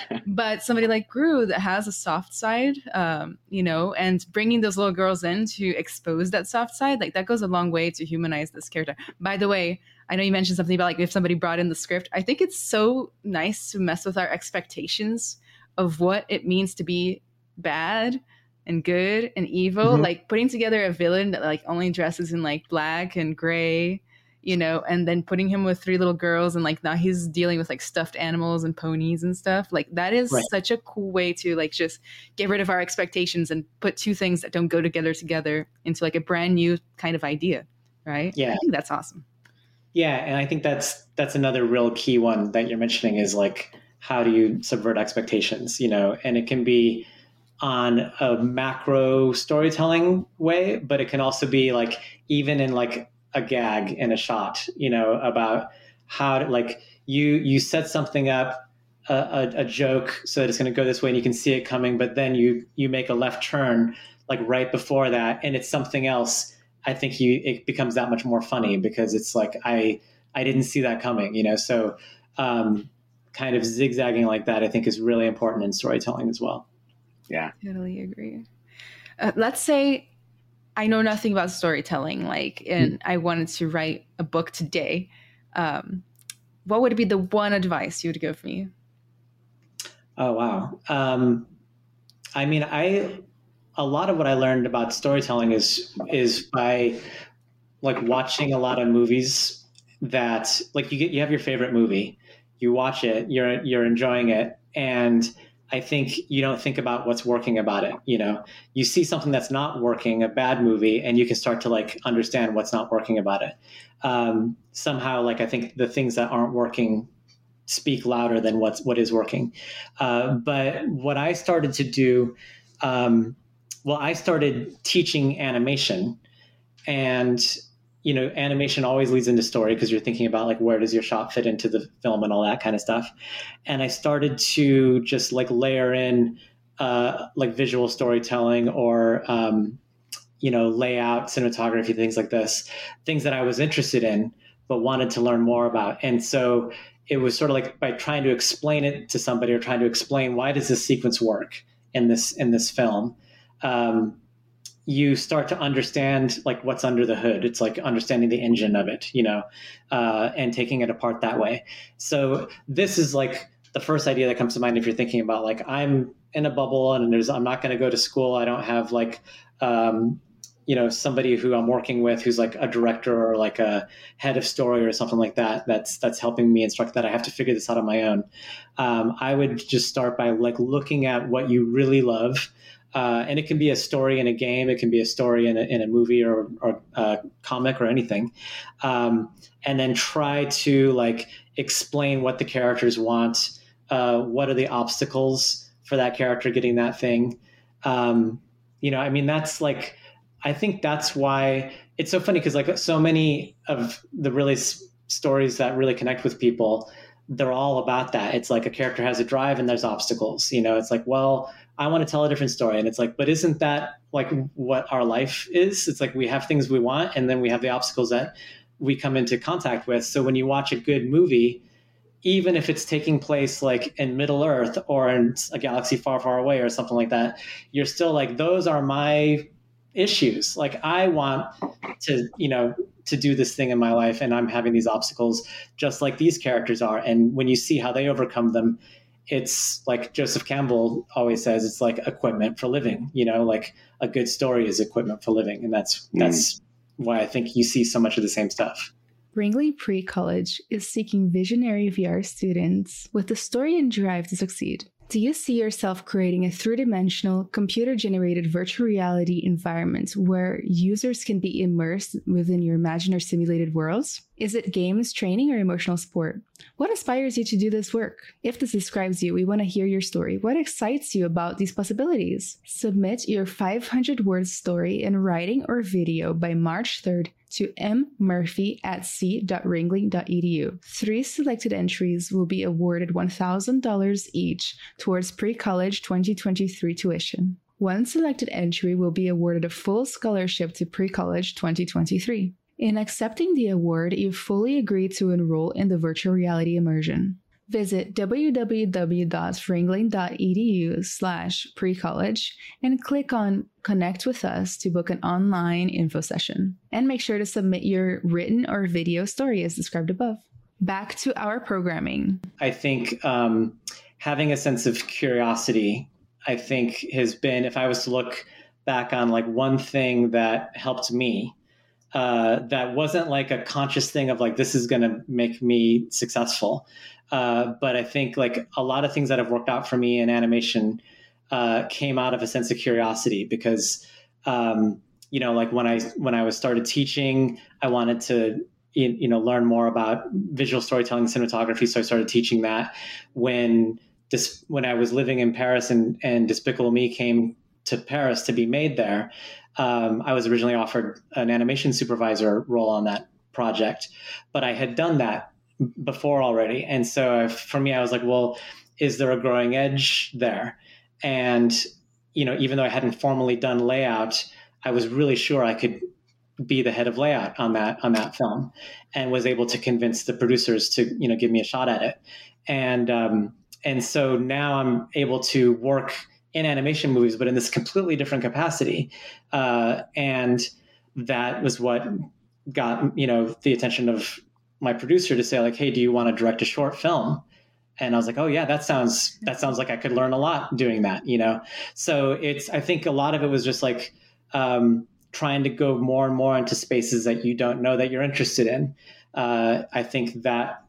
yeah. But somebody like Gru that has a soft side, um, you know, and bringing those little girls in to expose that soft side, like that goes a long way to humanize this character. By the way, I know you mentioned something about like if somebody brought in the script. I think it's so nice to mess with our expectations of what it means to be bad and good and evil, mm-hmm. like putting together a villain that like only dresses in like black and gray, you know, and then putting him with three little girls and like now he's dealing with like stuffed animals and ponies and stuff. Like that is right. such a cool way to like just get rid of our expectations and put two things that don't go together together into like a brand new kind of idea, right? Yeah. I think that's awesome. Yeah, and I think that's that's another real key one that you're mentioning is like how do you subvert expectations, you know, and it can be on a macro storytelling way, but it can also be like, even in like a gag in a shot, you know, about how to, like you, you set something up, a, a, a joke so that it's going to go this way and you can see it coming, but then you, you make a left turn like right before that. And it's something else. I think you, it becomes that much more funny because it's like, I, I didn't see that coming, you know? So um, kind of zigzagging like that, I think is really important in storytelling as well. Yeah, totally agree. Uh, let's say I know nothing about storytelling, like, and mm-hmm. I wanted to write a book today. Um, what would be the one advice you would give me? Oh, wow. Um, I mean, I a lot of what I learned about storytelling is is by like watching a lot of movies that like you get you have your favorite movie, you watch it, you're you're enjoying it, and I think you don't think about what's working about it. You know, you see something that's not working, a bad movie, and you can start to like understand what's not working about it. Um, somehow, like I think the things that aren't working speak louder than what's what is working. Uh, but what I started to do, um, well, I started teaching animation, and you know, animation always leads into story because you're thinking about like, where does your shot fit into the film and all that kind of stuff. And I started to just like layer in uh, like visual storytelling or um, you know, layout, cinematography, things like this, things that I was interested in, but wanted to learn more about. And so it was sort of like by trying to explain it to somebody or trying to explain, why does this sequence work in this, in this film? Um, you start to understand like what's under the hood. It's like understanding the engine of it, you know, uh, and taking it apart that way. So this is like the first idea that comes to mind if you're thinking about like, I'm in a bubble and there's, I'm not going to go to school. I don't have like, um, you know, somebody who I'm working with, who's like a director or like a head of story or something like that, that's, that's helping me instruct that I have to figure this out on my own. Um, I would just start by like looking at what you really love. Uh, and it can be a story in a game. It can be a story in a, in a movie or, or a comic or anything. Um, and then try to like explain what the characters want. Uh, what are the obstacles for that character getting that thing? Um, you know, I mean, that's like, I think that's why it's so funny, because like so many of the really s- stories that really connect with people, they're all about that. It's like a character has a drive and there's obstacles, you know, it's like, well, I want to tell a different story. And it's like, but isn't that like what our life is? It's like, we have things we want, and then we have the obstacles that we come into contact with. So when you watch a good movie, even if it's taking place like in Middle Earth or in a galaxy far, far away or something like that, you're still like, those are my issues. Like I want to, you know, to do this thing in my life, and I'm having these obstacles just like these characters are. And when you see how they overcome them, it's like Joseph Campbell always says, it's like equipment for living, you know, like a good story is equipment for living. And that's, mm. that's why I think you see so much of the same stuff. Ringling Pre-College is seeking visionary V R students with the story and drive to succeed. Do you see yourself creating a three-dimensional, computer-generated virtual reality environment where users can be immersed within your imagined or simulated worlds? Is it games, training, or emotional sport? What inspires you to do this work? If this describes you, we want to hear your story. What excites you about these possibilities? Submit your five hundred word story in writing or video by March third to m murphy at c dot ringling dot e d u. Three selected entries will be awarded one thousand dollars each towards pre-college twenty twenty-three tuition. One selected entry will be awarded a full scholarship to pre-college twenty twenty-three. In accepting the award, you fully agree to enroll in the virtual reality immersion. Visit w w w dot ringling dot e d u slash pre college and click on Connect with Us to book an online info session. And make sure to submit your written or video story as described above. Back to our programming. I think um, having a sense of curiosity, I think has been, if I was to look back on like one thing that helped me, uh, that wasn't like a conscious thing of like, this is going to make me successful. Uh, but I think like a lot of things that have worked out for me in animation uh, came out of a sense of curiosity, because, um, you know, like when I when I was started teaching, I wanted to, you know, learn more about visual storytelling, cinematography. So I started teaching that when dis- when I was living in Paris and, and Despicable Me came to Paris to be made there. Um, I was originally offered an animation supervisor role on that project, but I had done that before already. And so for me, I was like, well, is there a growing edge there? And, you know, even though I hadn't formally done layout, I was really sure I could be the head of layout on that, on that film, and was able to convince the producers to, you know, give me a shot at it. And, um, and so now I'm able to work in animation movies, but in this completely different capacity. Uh, and that was what got, you know, the attention of my producer to say like, hey, do you want to direct a short film? And I was like, oh yeah, that sounds, that sounds like I could learn a lot doing that, you know? So it's, I think a lot of it was just like um, trying to go more and more into spaces that you don't know that you're interested in. Uh, I think that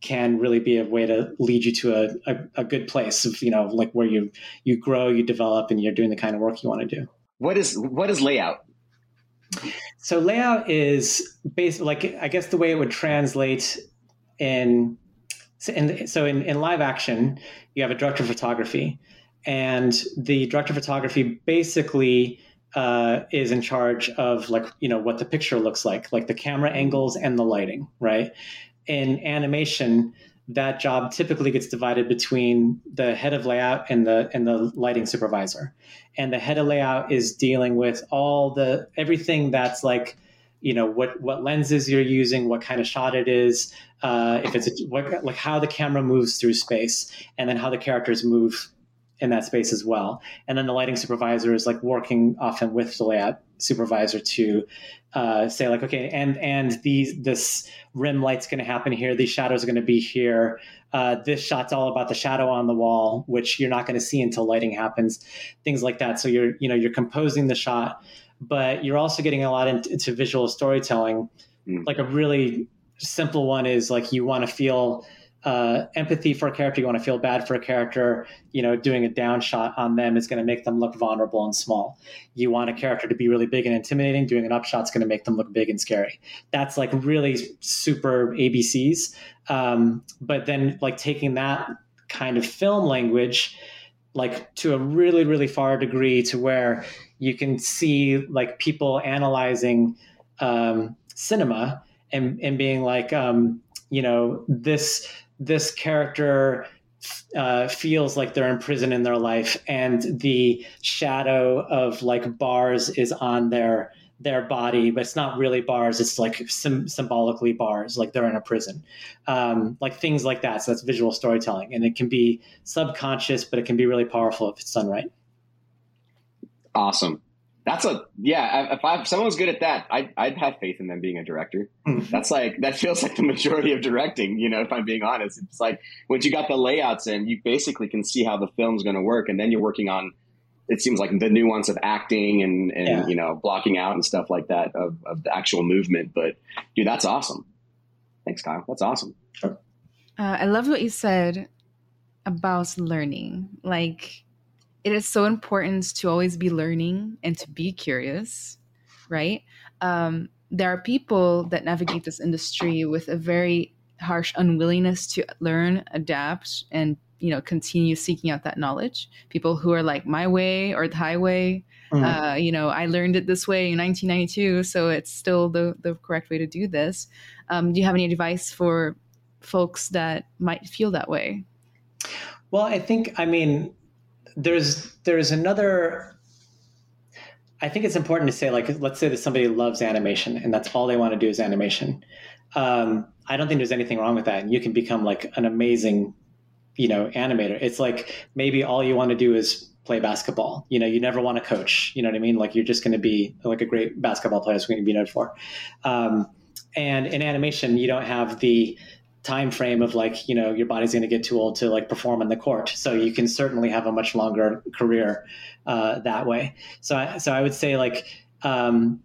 can really be a way to lead you to a, a, a good place of, you know, like where you, you grow, you develop, and you're doing the kind of work you want to do. What is, what is layout? So layout is basically like, I guess the way it would translate in, in so in, in live action, you have a director of photography, and the director of photography basically uh, is in charge of like, you know, what the picture looks like, like the camera angles and the lighting, right? In animation, that job typically gets divided between the head of layout and the and the lighting supervisor. And the head of layout is dealing with all the everything that's like, you know, what what lenses you're using, what kind of shot it is, uh, if it's a, what, like how the camera moves through space, and then how the characters move in that space as well. And then the lighting supervisor is like working often with the layout supervisor to uh, say like, okay, and and these this rim light's going to happen here. These shadows are going to be here. Uh, this shot's all about the shadow on the wall, which you're not going to see until lighting happens. Things like that. So you're you know you're composing the shot, but you're also getting a lot into visual storytelling. Mm. Like a really simple one is like you want to feel Uh, empathy for a character. You want to feel bad for a character. You know, doing a down shot on them is going to make them look vulnerable and small. You want a character to be really big and intimidating. Doing an up shot's going to make them look big and scary. That's like really super A B Cs. Um, but then like taking that kind of film language, like to a really, really far degree to where you can see like people analyzing um, cinema and, and being like, um, you know, this... this character uh, feels like they're in prison in their life, and the shadow of like bars is on their their body, but it's not really bars. It's like sim- symbolically bars, like they're in a prison, um, like things like that. So that's visual storytelling, and it can be subconscious, but it can be really powerful if it's done right. Awesome. That's a, yeah, if, I, if someone's good at that, I'd, I'd have faith in them being a director. That's like, that feels like the majority of directing, you know, if I'm being honest. It's like, once you got the layouts in, you basically can see how the film's going to work. And then you're working on, it seems like, the nuance of acting and, and yeah. you know, blocking out and stuff like that of, of the actual movement. But dude, that's awesome. Thanks, Kyle. That's awesome. Sure. Uh, I love what you said about learning. Like, it is so important to always be learning and to be curious, right? Um, there are people that navigate this industry with a very harsh unwillingness to learn, adapt, and you know, continue seeking out that knowledge. People who are like, my way or the highway. Mm-hmm. Uh, you know, I learned it this way in nineteen ninety-two, so it's still the the correct way to do this. Um, do you have any advice for folks that might feel that way? Well, I think, I mean, There's there's another, I think it's important to say, like, let's say that somebody loves animation and that's all they want to do is animation. Um, I don't think there's anything wrong with that. And you can become like an amazing, you know, animator. It's like maybe all you want to do is play basketball. You know, you never want to coach. You know what I mean? Like, you're just going to be like a great basketball player. That's what you're going to be known for. Um, and in animation, you don't have the time frame of like, you know, your body's going to get too old to like perform on the court. So you can certainly have a much longer career uh, that way. So I, so I would say like um,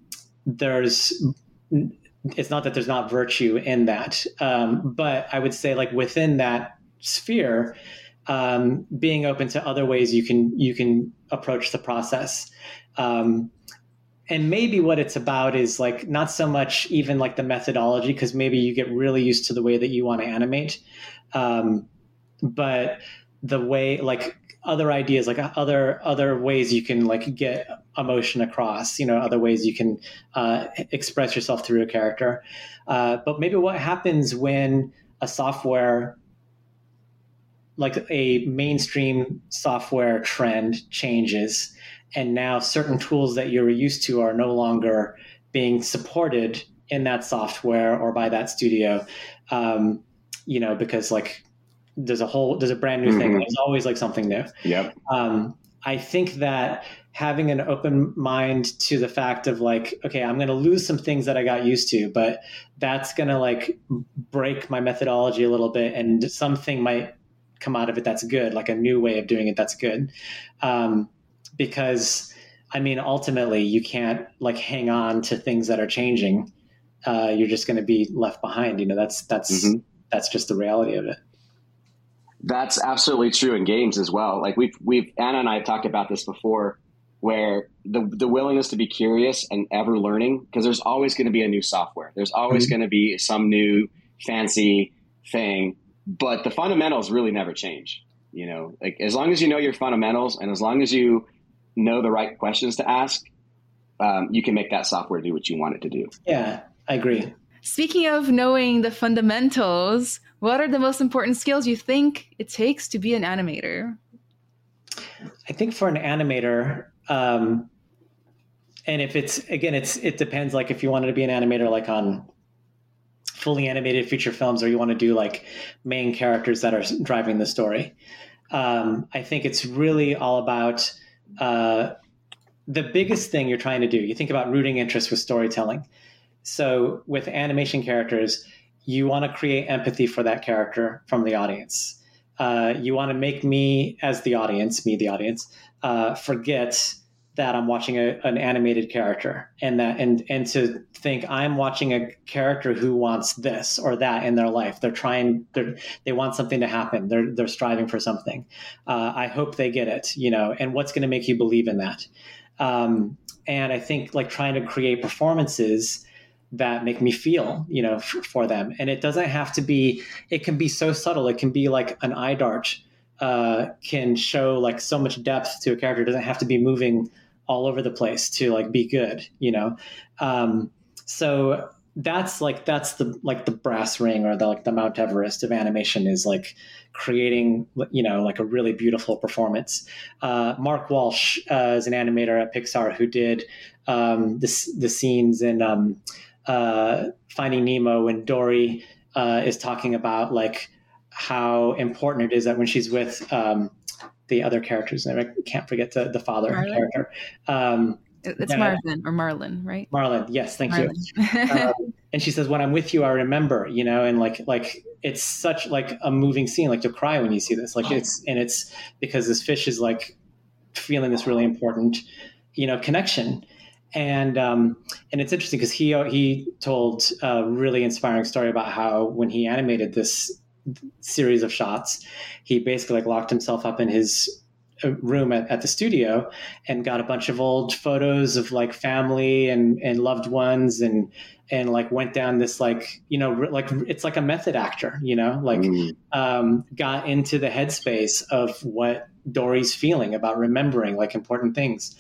there's, it's not that there's not virtue in that. Um, but I would say like within that sphere, um, being open to other ways you can, you can approach the process. Um, And maybe what it's about is like not so much even like the methodology, because maybe you get really used to the way that you want to animate, um, but the way like other ideas, like other other ways you can like get emotion across, you know, other ways you can uh, express yourself through a character. Uh, but maybe what happens when a software, like a mainstream software trend changes, and now certain tools that you're used to are no longer being supported in that software or by that studio, um, you know, because like there's a whole, there's a brand new mm-hmm. thing. There's always like something new. Yep. Um, I think that having an open mind to the fact of like, okay, I'm going to lose some things that I got used to, but that's going to like break my methodology a little bit, and something might come out of it that's good, like a new way of doing it that's good. Um, Because, I mean, ultimately, you can't like hang on to things that are changing. Uh, you're just going to be left behind. You know, that's that's mm-hmm. that's just the reality of it. That's absolutely true in games as well. Like we've we've Anna and I have talked about this before, where the the willingness to be curious and ever learning, because there's always going to be a new software. There's always mm-hmm. going to be some new fancy thing, but the fundamentals really never change. You know, like as long as you know your fundamentals and as long as you know the right questions to ask, um, you can make that software do what you want it to do. Yeah, I agree. Speaking of knowing the fundamentals, what are the most important skills you think it takes to be an animator? I think for an animator, um, and if it's, again, it's it depends, like if you wanted to be an animator like on fully animated feature films, or you want to do like main characters that are driving the story. Um, I think it's really all about uh, the biggest thing you're trying to do. You think about rooting interest with storytelling. So with animation characters, you want to create empathy for that character from the audience. Uh, you want to make me as the audience, me, the audience, uh, forget that I'm watching a, an animated character, and that, and, and to think I'm watching a character who wants this or that in their life. They're trying, they're, they want something to happen. They're, they're striving for something. Uh, I hope they get it, you know, and what's going to make you believe in that. Um, and I think like trying to create performances that make me feel, you know, f- for them. And it doesn't have to be, it can be so subtle. It can be like an eye dart uh, can show like so much depth to a character. It doesn't have to be moving all over the place to like be good, you know? Um, so that's like, that's the, like the brass ring or the, like the Mount Everest of animation is like creating, you know, like a really beautiful performance. Uh, Mark Walsh uh, is an animator at Pixar who did um, this, the scenes in, um, Uh, Finding Nemo when Dory uh, is talking about like how important it is that when she's with um, the other characters, and I can't forget the, the father Marlin. character. Um, it's Marlin or Marlin, right? Marlin, yes, thank Marlin. you. um, and she says, "When I'm with you, I remember," you know, and like like it's such like a moving scene. Like you'll cry when you see this. Like it's and it's because this fish is like feeling this really important, you know, connection. And um, and it's interesting because he he told a really inspiring story about how when he animated this series of shots, he basically like locked himself up in his room at, at the studio and got a bunch of old photos of like family and, and loved ones and and like went down this like, you know, like it's like a method actor, you know, like mm. um, got into the headspace of what Dory's feeling about remembering like important things.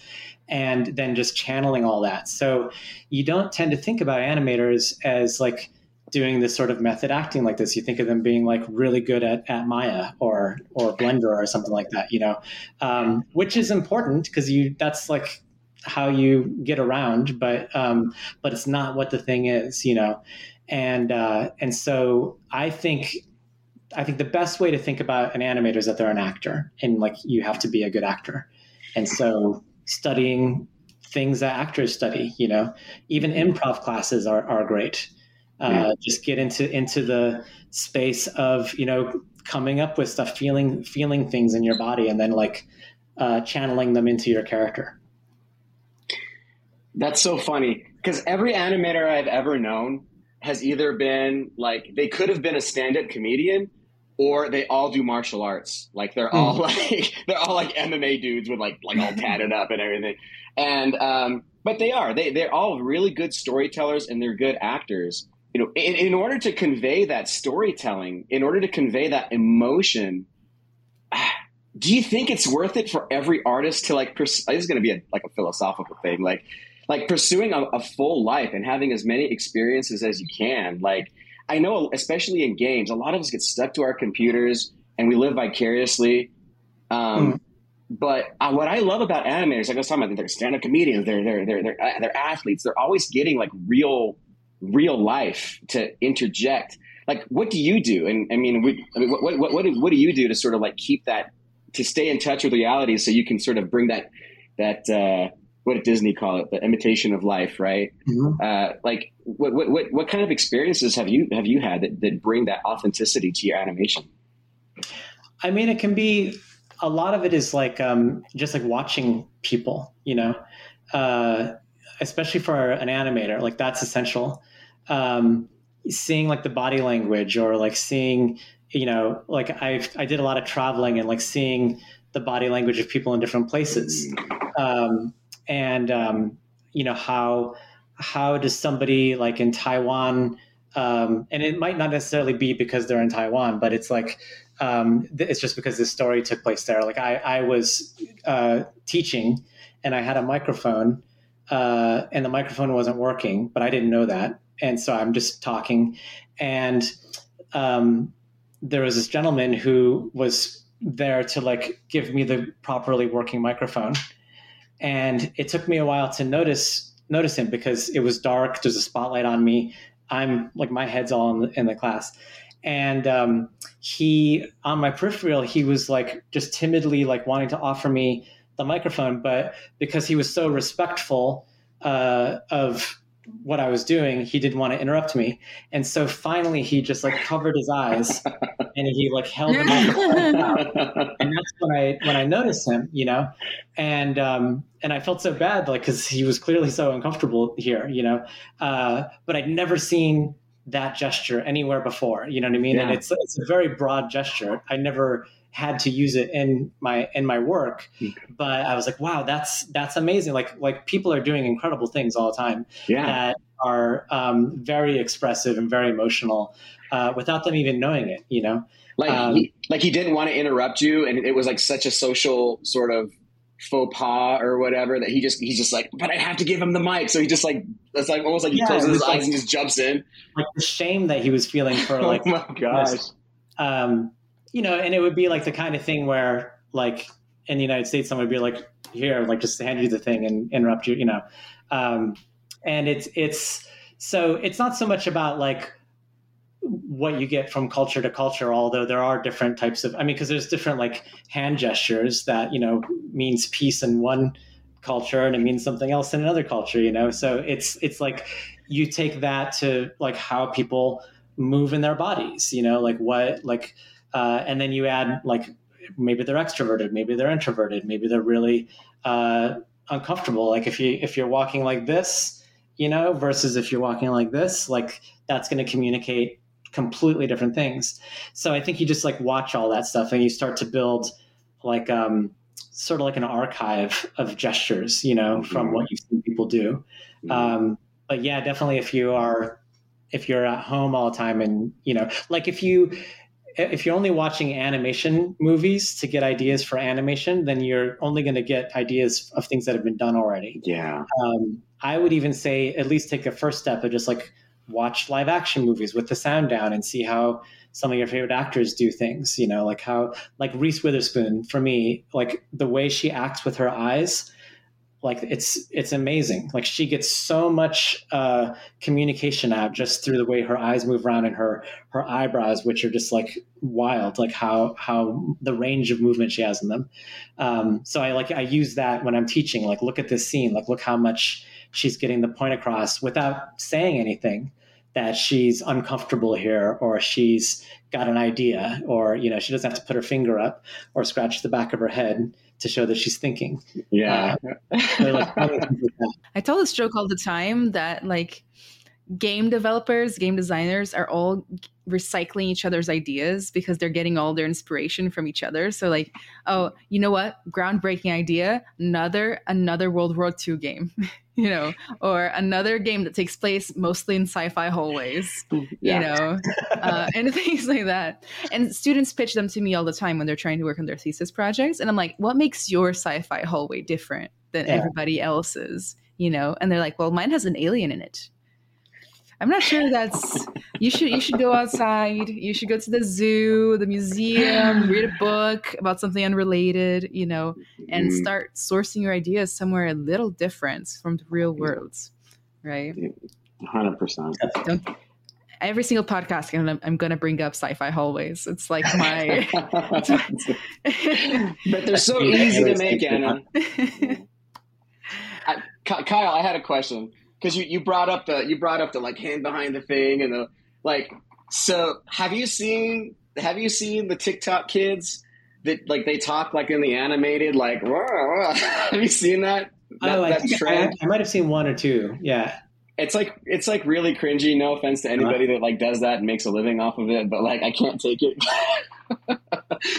And then just channeling all that. So you don't tend to think about animators as like doing this sort of method acting like this. You think of them being like really good at, at Maya or or Blender or something like that, you know, um, which is important because you that's like how you get around. But um, but it's not what the thing is, you know, and uh, and so I think. I think the best way to think about an animator is that they're an actor, and like you have to be a good actor. And so studying things that actors study, you know, even improv classes are, are great. Uh, yeah. Just get into, into the space of, you know, coming up with stuff, feeling, feeling things in your body and then like uh, channeling them into your character. That's so funny because every animator I've ever known has either been like, they could have been a stand-up comedian, or they all do martial arts. Like they're all like they're all like M M A dudes with like like all tatted up and everything. And um, but they are they they're all really good storytellers and they're good actors. You know, in, in order to convey that storytelling, in order to convey that emotion, do you think it's worth it for every artist to like? Pers- this is going to be a, like a philosophical thing, like like pursuing a, a full life and having as many experiences as you can, like. I know, especially in games, a lot of us get stuck to our computers and we live vicariously. Um, mm. But I, what I love about animators, like I was talking about, they're stand-up comedians, they're they're they're they're, they're athletes. They're always getting like real, real life to interject. Like, what do you do? And I mean, we, I mean, what what what do, what do you do to sort of like keep that to stay in touch with reality, so you can sort of bring that that. Uh, what did Disney call it? The imitation of life, right? Mm-hmm. Uh, like what, what, what kind of experiences have you, have you had that, that bring that authenticity to your animation? I mean, it can be, a lot of it is like, um, just like watching people, you know, uh, especially for an animator, like that's essential. Um, seeing like the body language or like seeing, you know, like I've, I did a lot of traveling and like seeing the body language of people in different places. Um, And, um, you know, how how does somebody like in Taiwan, um, and it might not necessarily be because they're in Taiwan, but it's like, um, th- it's just because this story took place there. Like I, I was uh, teaching and I had a microphone uh, and the microphone wasn't working, but I didn't know that. and so I'm just talking. And um, there was this gentleman who was there to like give me the properly working microphone. And it took me a while to notice notice him because it was dark. There's a spotlight on me. I'm like, my head's all in the, in the class. And um, he, on my peripheral, he was like just timidly like wanting to offer me the microphone. But because he was so respectful uh, of what I was doing, he didn't want to interrupt me. And so finally he just like covered his eyes and he like held the microphone out. And that's when I, when I noticed him, you know, and, um, and I felt so bad, like, cause he was clearly so uncomfortable here, you know, uh, but I'd never seen that gesture anywhere before, you know what I mean? Yeah. And it's, it's a very broad gesture. I never had to use it in my, in my work, but I was like, wow, that's, that's amazing. Like, like people are doing incredible things all the time yeah. that are um, very expressive and very emotional uh, without them even knowing it, you know? Like, um, he, like he didn't want to interrupt you. And it was like such a social sort of faux pas or whatever that he just, he's just like, but I have to give him the mic. So he just like, that's like almost like he yeah, closes his like, eyes and just jumps in. Like the shame that he was feeling for like, oh my gosh. This, um, you know, and it would be like the kind of thing where like in the United States, someone would be like, here, like just hand you the thing and interrupt you, you know? Um, and it's, it's, so it's not so much about like what you get from culture to culture, although there are different types of, I mean, cause there's different like hand gestures that, you know, means peace in one culture and it means something else in another culture, you know? So it's, it's like you take that to like how people move in their bodies, you know, like what, like, Uh, and then you add like, maybe they're extroverted, maybe they're introverted, maybe they're really uh, uncomfortable. Like if you, if you're walking like this, you know, versus if you're walking like this, like that's going to communicate completely different things. So I think you just like watch all that stuff and you start to build like um, sort of like an archive of gestures, you know, mm-hmm. from what you've seen people do. Mm-hmm. Um, but yeah, definitely if you are, if you're at home all the time and, you know, like if you, if you're only watching animation movies to get ideas for animation, then you're only going to get ideas of things that have been done already. Yeah. Um, I would even say at least take a first step of just like watch live action movies with the sound down and see how some of your favorite actors do things, you know, like how, like Reese Witherspoon for me, like the way she acts with her eyes, like it's, it's amazing. Like she gets so much uh, communication out just through the way her eyes move around and her, her eyebrows, which are just like wild, like how, how the range of movement she has in them. Um, so I like, I use that when I'm teaching, like, look at this scene, like, look how much she's getting the point across without saying anything, that she's uncomfortable here or she's got an idea or, you know, she doesn't have to put her finger up or scratch the back of her head to show that she's thinking. Yeah. Uh, like, I tell this joke all the time that like game developers, game designers are all recycling each other's ideas because they're getting all their inspiration from each other. So like, oh, you know what? Groundbreaking idea, another, another World War Two game, you know, or another game that takes place mostly in sci-fi hallways, yeah. you know, uh, and things like that. And students pitch them to me all the time when they're trying to work on their thesis projects. And I'm like, what makes your sci-fi hallway different than yeah. everybody else's, you know? And they're like, well, mine has an alien in it. I'm not sure that's, you should you should go outside, you should go to the zoo, the museum, read a book about something unrelated, you know, and start sourcing your ideas somewhere a little different from the real world, right? one hundred percent. Don't, every single podcast, I'm gonna, I'm gonna bring up sci-fi hallways. It's like my... But they're so easy to make, Anna. I, Kyle, I had a question. Because you, you brought up the you brought up the like hand behind the thing and the like. So have you seen have you seen the TikTok kids that like they talk like in the animated like? Wah, wah. Have you seen that? that, oh, that I, think I, I might have seen one or two. Yeah, it's like it's like really cringy. No offense to anybody uh-huh. that like does that and makes a living off of it, but like I can't take it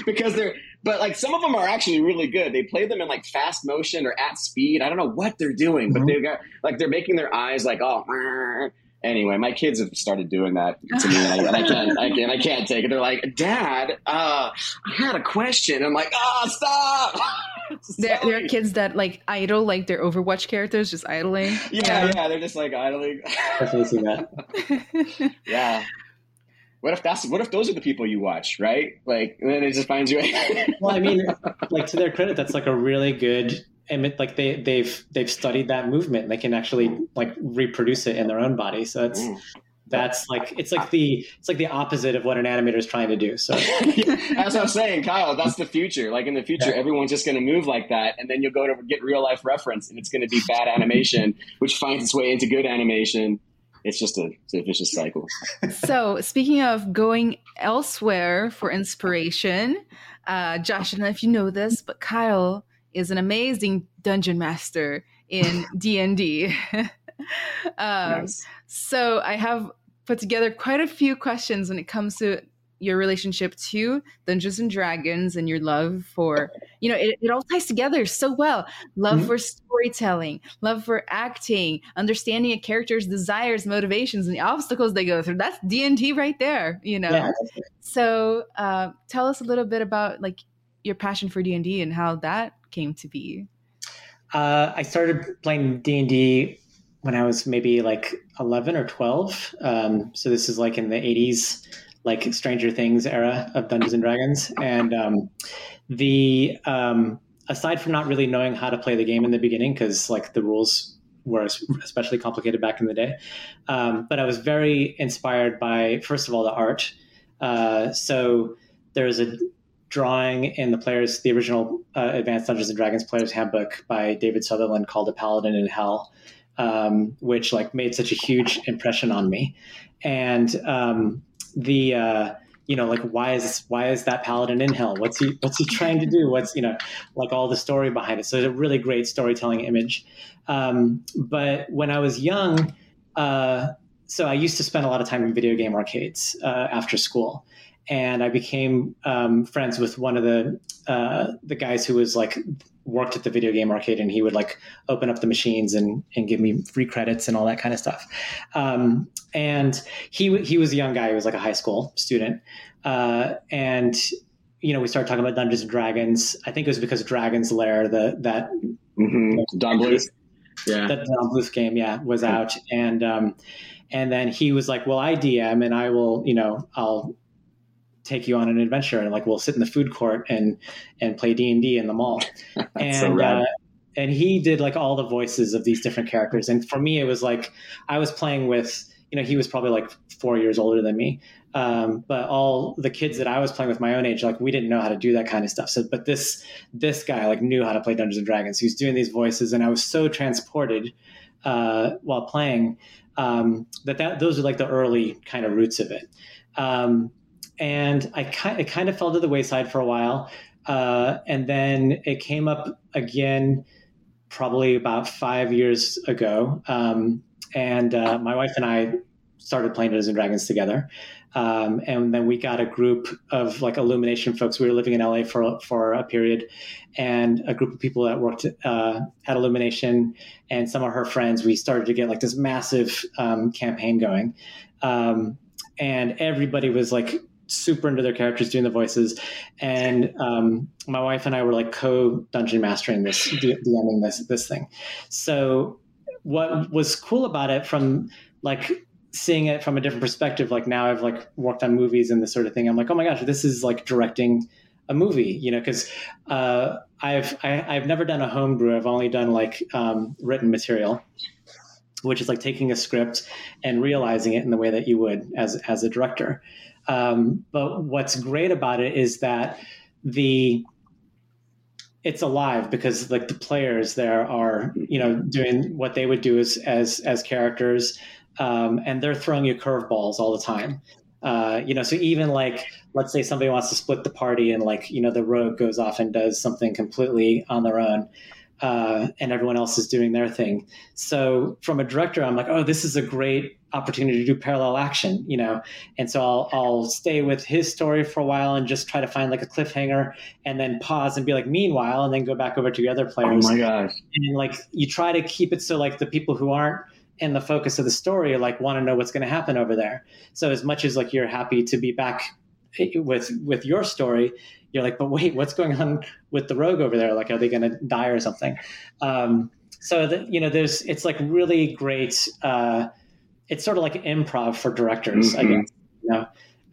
because they're. But like some of them are actually really good. They play them in like fast motion or at speed. I don't know what they're doing, but mm-hmm. they've got like they're making their eyes like oh. Anyway, my kids have started doing that to me, and I, I can't, I can't, I can't take it. They're like, "Dad, uh, I had a question." I'm like, "Oh, stop!" There, there are kids that like idle, like their Overwatch characters just idling. Yeah, yeah, yeah they're just like idling. I've seen that. Yeah. What if that's what if those are the people you watch, right? Like, and then it just finds you. Well, I mean, like, to their credit, that's like a really good. Like they they've they've studied that movement. They can actually like reproduce it in their own body. So that's. Mm. That's like it's like the it's like the opposite of what an animator is trying to do. So yeah, that's what I'm saying, Kyle. That's the future. Like in the future, yeah. everyone's just going to move like that, and then you'll go to get real life reference, and it's going to be bad animation, which finds its way into good animation. It's just a, it's a vicious cycle. So speaking of going elsewhere for inspiration, uh, Josh, I don't know if you know this, but Kyle is an amazing dungeon master in D and D. Um, nice. So I have put together quite a few questions when it comes to your relationship to Dungeons and Dragons and your love for, you know, it, it all ties together so well. Love mm-hmm. for storytelling, love for acting, understanding a character's desires, motivations, and the obstacles they go through. That's D and D right there, you know. Yeah. So uh, tell us a little bit about like your passion for D and D and how that came to be. Uh, I started playing D and D when I was maybe like eleven or twelve. Um, so this is like in the eighties, like Stranger Things era of Dungeons and Dragons. And um, the um, aside from not really knowing how to play the game in the beginning, because like the rules were especially complicated back in the day. Um, but I was very inspired by, first of all, the art. Uh, so there's a drawing in the players, the original uh, Advanced Dungeons and Dragons Player's Handbook by David Sutherland called A Paladin in Hell. Um, which like made such a huge impression on me. And um, the, uh, you know, like, why is, why is that paladin in hell? What's he, what's he trying to do? What's, you know, like all the story behind it. So it's a really great storytelling image. Um, but when I was young, uh, so I used to spend a lot of time in video game arcades uh, after school. And I became um, friends with one of the uh, the guys who was like worked at the video game arcade, and he would like open up the machines and and give me free credits and all that kind of stuff. Um, and he he was a young guy; he was like a high school student. Uh, and you know, we started talking about Dungeons and Dragons. I think it was because Dragon's Lair, the that mm-hmm. like, Don Bluth, yeah, that Don Bluth game, yeah, was mm-hmm. out. And um, and then he was like, "Well, I D M, and I will, you know, I'll." take you on an adventure, and like we'll sit in the food court and and play D and D in the mall." And so uh, and he did like all the voices of these different characters, and for me it was like I was playing with, you know, he was probably like four years older than me, um, but all the kids that I was playing with my own age, like we didn't know how to do that kind of stuff. So but this this guy like knew how to play Dungeons and Dragons. He was doing these voices, and I was so transported uh, while playing um, that that those are like the early kind of roots of it. Um, And I it kind of fell to the wayside for a while. Uh, and then it came up again probably about five years ago. Um, and uh, my wife and I started playing Dungeons and Dragons together. Um, and then we got a group of like Illumination folks. We were living in L A for for a period, and a group of people that worked uh, at Illumination and some of her friends, we started to get like this massive um, campaign going. Um, and everybody was like super into their characters, doing the voices, and um, my wife and I were like co dungeon mastering this, DMing this this thing. So what was cool about it, from like seeing it from a different perspective, like now I've like worked on movies and this sort of thing. I'm like, oh my gosh, this is like directing a movie, you know? Because uh, I've I, I've never done a homebrew. I've only done like um, written material, which is like taking a script and realizing it in the way that you would as as a director. Um, but what's great about it is that the it's alive, because like the players there are, you know, doing what they would do as as, as characters, um, and they're throwing you curveballs all the time. Uh, you know, so even like, let's say somebody wants to split the party, and like, you know, the rogue goes off and does something completely on their own. Uh, and everyone else is doing their thing. So from a director, I'm like, oh, this is a great opportunity to do parallel action, you know? And so I'll, I'll stay with his story for a while and just try to find like a cliffhanger, and then pause and be like, meanwhile, and then go back over to the other players. Oh my gosh. And like, you try to keep it so like the people who aren't in the focus of the story, like want to know what's going to happen over there. So as much as like, you're happy to be back with with your story, you're like, but wait, what's going on with the rogue over there? Like, are they going to die or something? Um, so, the, you know, there's it's like really great. Uh, it's sort of like improv for directors, mm-hmm. I guess. You know?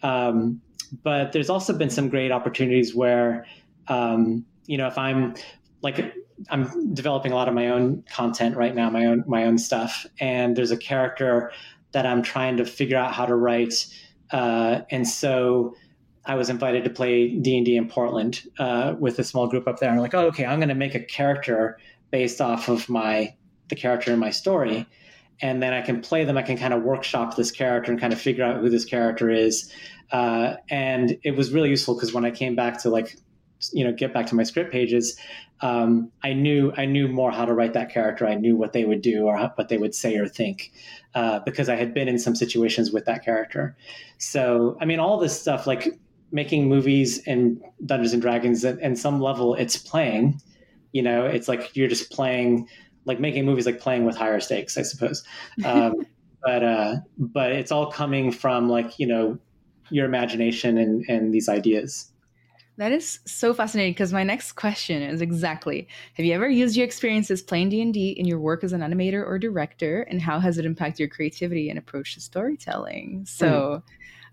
Um, but there's also been some great opportunities where, um, you know, if I'm like I'm developing a lot of my own content right now, my own my own stuff, and there's a character that I'm trying to figure out how to write. Uh, and so I was invited to play D and D in Portland uh, with a small group up there. And I'm like, oh, okay, I'm going to make a character based off of my the character in my story. And then I can play them. I can kind of workshop this character and kind of figure out who this character is. Uh, and it was really useful because when I came back to like, you know, get back to my script pages, um, I knew I knew more how to write that character. I knew what they would do or how, what they would say or think uh, because I had been in some situations with that character. So, I mean, all this stuff, like making movies and Dungeons and Dragons, at, at some level, it's playing. You know, it's like you're just playing, like making movies, like playing with higher stakes, I suppose. Um, but uh, but it's all coming from like, you know, your imagination and, and these ideas. That is so fascinating because my next question is exactly, have you ever used your experiences playing D and D in your work as an animator or director, and how has it impacted your creativity and approach to storytelling? So mm.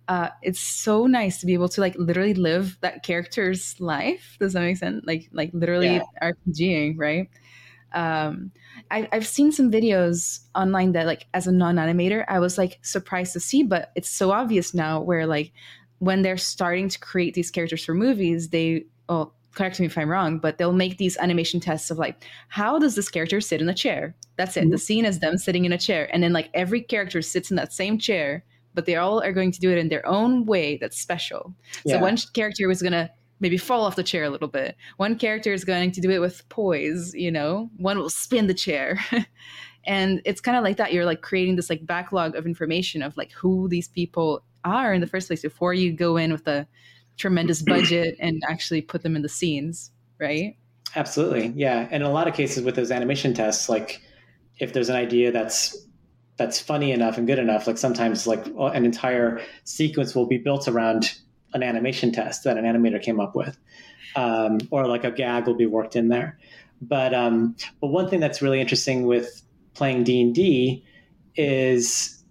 uh, it's so nice to be able to like literally live that character's life. Does that make sense? Like like literally yeah. RPGing, right? Um, I, I've seen some videos online that like as a non-animator, I was like surprised to see, but it's so obvious now where like, when they're starting to create these characters for movies, they, oh, correct me if I'm wrong, but they'll make these animation tests of like, how does this character sit in a chair? That's it. Mm-hmm. The scene is them sitting in a chair. And then like every character sits in that same chair, but they all are going to do it in their own way that's special. Yeah. So one character was going to maybe fall off the chair a little bit. One character is going to do it with poise, you know, one will spin the chair. And it's kind of like that. You're like creating this like backlog of information of like who these people are in the first place before you go in with a tremendous budget and actually put them in the scenes, right? Absolutely. Yeah. And in a lot of cases with those animation tests, like if there's an idea that's that's funny enough and good enough, like sometimes like an entire sequence will be built around an animation test that an animator came up with, um, or like a gag will be worked in there. But um, but one thing that's really interesting with playing D and D is,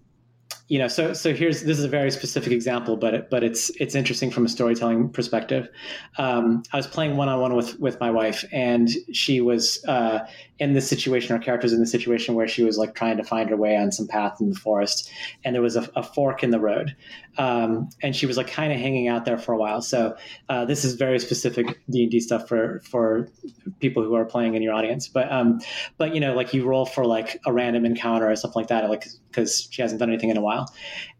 you know, so so here's this is a very specific example, but it, but it's it's interesting from a storytelling perspective. Um, I was playing one on one with with my wife, and she was uh, in this situation. Our character's in the situation where she was like trying to find her way on some path in the forest, and there was a, a fork in the road, um, and she was like kind of hanging out there for a while. So uh, this is very specific D and D stuff for for people who are playing in your audience. But um, but you know, like you roll for like a random encounter or something like that, like because she hasn't done anything in a while.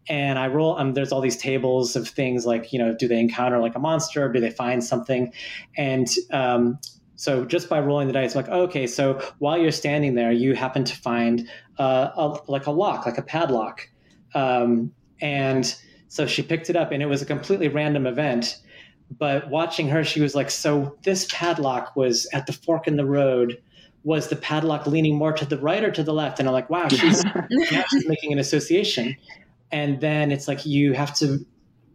And I roll, um, there's all these tables of things like, you know, do they encounter like a monster? Do they find something? And um, so just by rolling the dice, I'm like, oh, okay, so while you're standing there, you happen to find uh, a, like a lock, like a padlock. Um, and so she picked it up and it was a completely random event. But watching her, she was like, so this padlock was at the fork in the road. Was the padlock leaning more to the right or to the left? And I'm like, wow, she's, now she's making an association. And then it's like, you have to,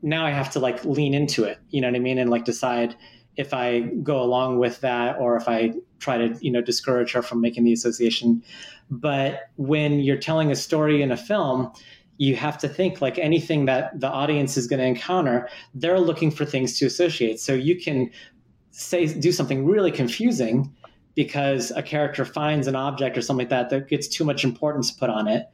now I have to like lean into it, you know what I mean? And like decide if I go along with that or if I try to, you know, discourage her from making the association. But when you're telling a story in a film, you have to think like anything that the audience is going to encounter, they're looking for things to associate. So you can say, do something really confusing because a character finds an object or something like that that gets too much importance put on it.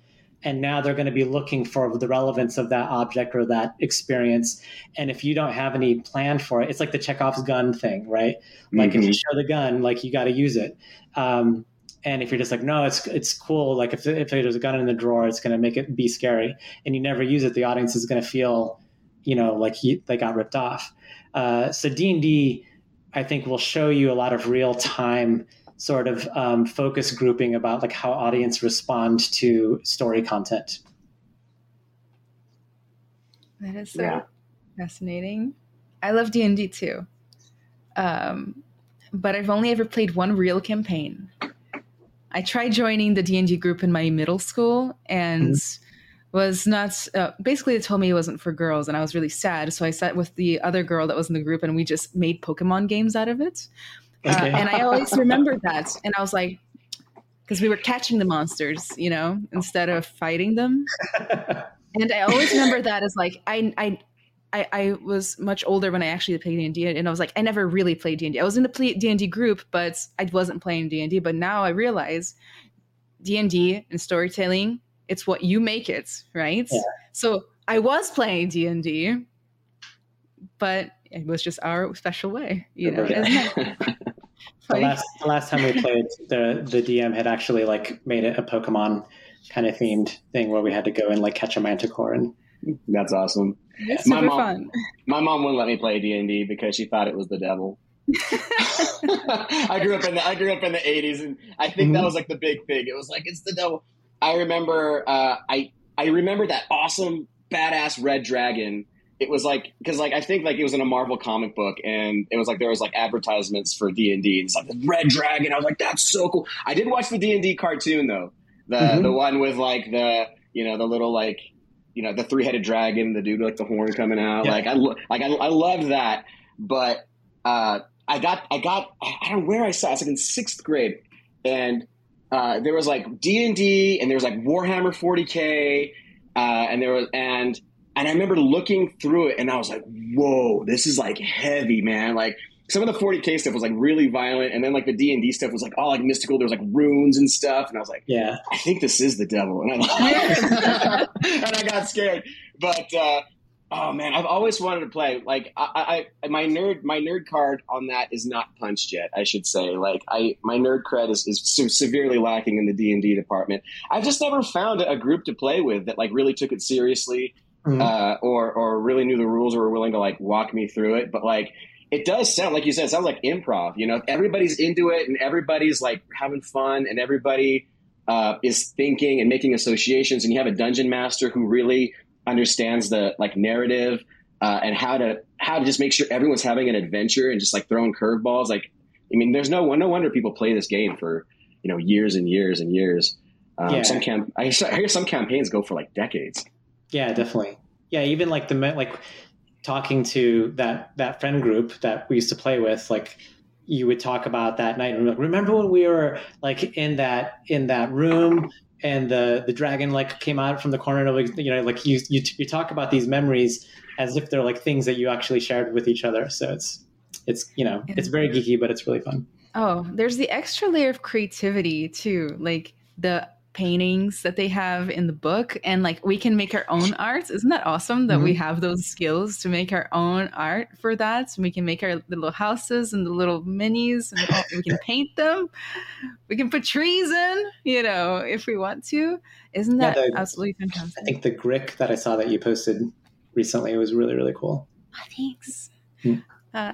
And now they're going to be looking for the relevance of that object or that experience. And if you don't have any plan for it, it's like the Chekhov's gun thing, right? Like mm-hmm. if you show the gun, like you got to use it. Um, and if you're just like, no, it's it's cool. Like if, if there's a gun in the drawer, it's going to make it be scary. And you never use it. The audience is going to feel, you know, like you, they got ripped off. Uh, so D and D, I think, will show you a lot of real time sort of um, focus grouping about like how audience respond to story content. That is so yeah. fascinating. I love D and D too. Um, but I've only ever played one real campaign. I tried joining the D and D group in my middle school and mm-hmm. was not, uh, basically they told me it wasn't for girls, and I was really sad. So I sat with the other girl that was in the group, and we just made Pokemon games out of it. Okay. Uh, and I always remembered that. And I was like, because we were catching the monsters, you know, instead of fighting them. And I always remember that as like, I, I, I, I was much older when I actually played D and D, and I was like, I never really played D and D. I was in the D and D group, but I wasn't playing D and D. But now I realize D and D and storytelling, it's what you make it, right? Yeah. So I was playing D and D, but it was just our special way, you know. Right. the, last, the last time we played, the the D M had actually like made it a Pokemon kind of themed thing where we had to go and like catch a Manticore and. That's awesome. It's my super mom, fun. My mom wouldn't let me play D and D because she thought it was the devil. I grew up in the I grew up in the eighties, and I think mm-hmm. that was like the big thing. It was like it's the devil. I remember uh, I I remember that awesome badass red dragon. It was like because like I think like it was in a Marvel comic book, and it was like there was like advertisements for D and D. It's like the red dragon. I was like, that's so cool. I did watch the D and D cartoon though, the mm-hmm. the one with like the you know the little like. You know, the three-headed dragon, the dude with like the horn coming out. Yeah. Like I like I, I loved that, but uh, I got I got I don't know where I saw it. It's like in sixth grade, and uh, there was like D and D, and there was like Warhammer forty K, uh, and there was and and I remember looking through it, and I was like, whoa, this is like heavy, man. Like some of the forty K stuff was like really violent, and then like the D and D stuff was like all like mystical. There was like runes and stuff, and I was like, yeah, I think this is the devil, and I. And I got scared, but uh, oh man, I've always wanted to play. Like I, I, my nerd, my nerd card on that is not punched yet. I should say, like I, my nerd cred is, is so severely lacking in the D and D department. I've just never found a group to play with that like really took it seriously, mm-hmm. uh, or or really knew the rules or were willing to like walk me through it. But like it does sound like you said, it sounds like improv. You know, everybody's into it and everybody's like having fun and everybody. Uh, is thinking and making associations, and you have a dungeon master who really understands the like narrative uh, and how to how to just make sure everyone's having an adventure and just like throwing curveballs. Like, I mean, there's no one no wonder people play this game for you know years and years and years. Um, yeah. Some camp I hear some campaigns go for like decades. Yeah, definitely. Yeah, even like the like talking to that that friend group that we used to play with, like. You would talk about that night and like, remember when we were like in that in that room and the, the dragon like came out from the corner and like, you know like you, you you talk about these memories as if they're like things that you actually shared with each other. So it's it's you know it's very geeky, but it's really fun. Oh, there's the extra layer of creativity too, like the paintings that they have in the book, and like we can make our own art. Isn't that awesome that mm-hmm. we have those skills to make our own art for that? So we can make our little houses and the little minis, and all, we can paint them. We can put trees in, you know, if we want to. Isn't that yeah, the, absolutely fantastic? I think the Grick that I saw that you posted recently was really really cool. Oh, thanks. Hmm. Uh,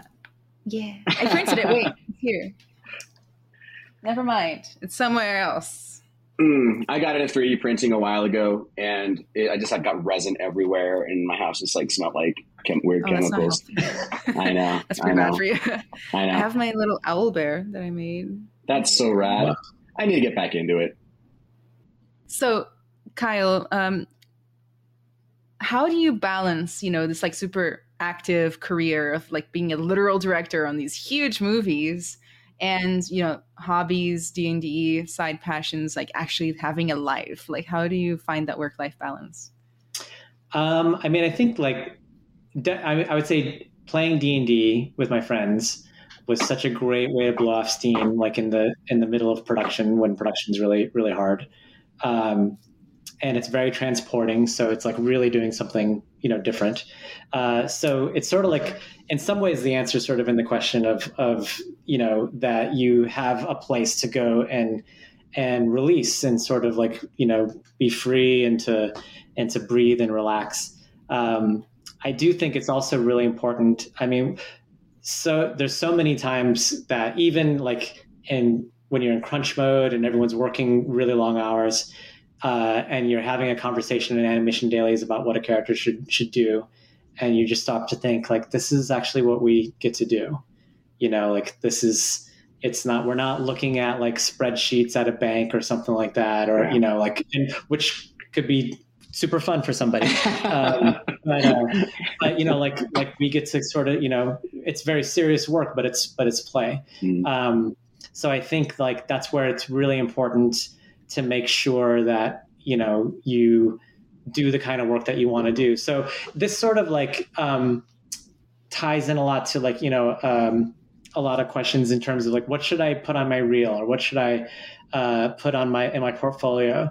yeah, I printed it. Wait, it's here. Never mind. It's somewhere else. Mm, I got it at three D printing a while ago, and it, I just like, got resin everywhere, and my house just like smelled like chem- weird oh, chemicals. I know. That's pretty I know. bad for you. I know. I have my little owl bear that I made. That's so rad. Wow. I need to get back into it. So, Kyle, um, how do you balance, you know, this like super active career of like being a literal director on these huge movies? And, you know, hobbies, D and D, side passions, like actually having a life. Like, how do you find that work-life balance? Um, I mean, I think like, de- I, I would say playing D and D with my friends was such a great way to blow off steam, like in the in the middle of production when production's really, really hard. Um, and it's very transporting. So it's like really doing something, you know, different. Uh, so it's sort of like, in some ways, the answer is sort of in the question of, of, you know, that you have a place to go and, and release and sort of like, you know, be free and to, and to breathe and relax. Um, I do think it's also really important. I mean, so there's so many times that even like in, when you're in crunch mode and everyone's working really long hours, uh, and you're having a conversation in Animation Dailies about what a character should, should do. And you just stop to think like, this is actually what we get to do. You know, like this is, it's not, we're not looking at like spreadsheets at a bank or something like that, or, yeah. you know, like, and, which could be super fun for somebody. Um, but, uh, but, you know, like, like we get to sort of, you know, it's very serious work, but it's, but it's play. Mm. Um, so I think like, that's where it's really important to make sure that, you know, you do the kind of work that you want to do. So this sort of like, um, ties in a lot to like, you know, um, a lot of questions in terms of like, what should I put on my reel, or what should I uh, put on my, in my portfolio?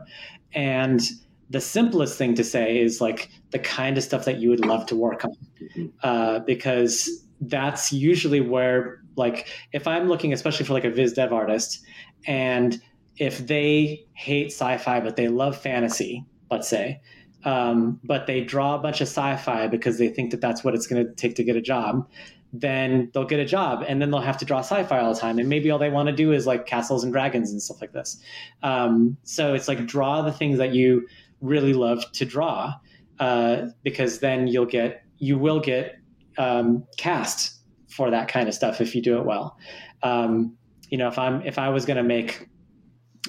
And the simplest thing to say is like the kind of stuff that you would love to work on, uh, because that's usually where, like, if I'm looking, especially for like a viz dev artist, and if they hate sci-fi, but they love fantasy, let's say, um, but they draw a bunch of sci-fi because they think that that's what it's going to take to get a job, then they'll get a job, and then they'll have to draw sci-fi all the time. And maybe all they want to do is like castles and dragons and stuff like this. Um, so it's like, draw the things that you really love to draw, uh, because then you'll get, you will get um, cast for that kind of stuff if you do it well. Um, you know, if I'm, if I was going to make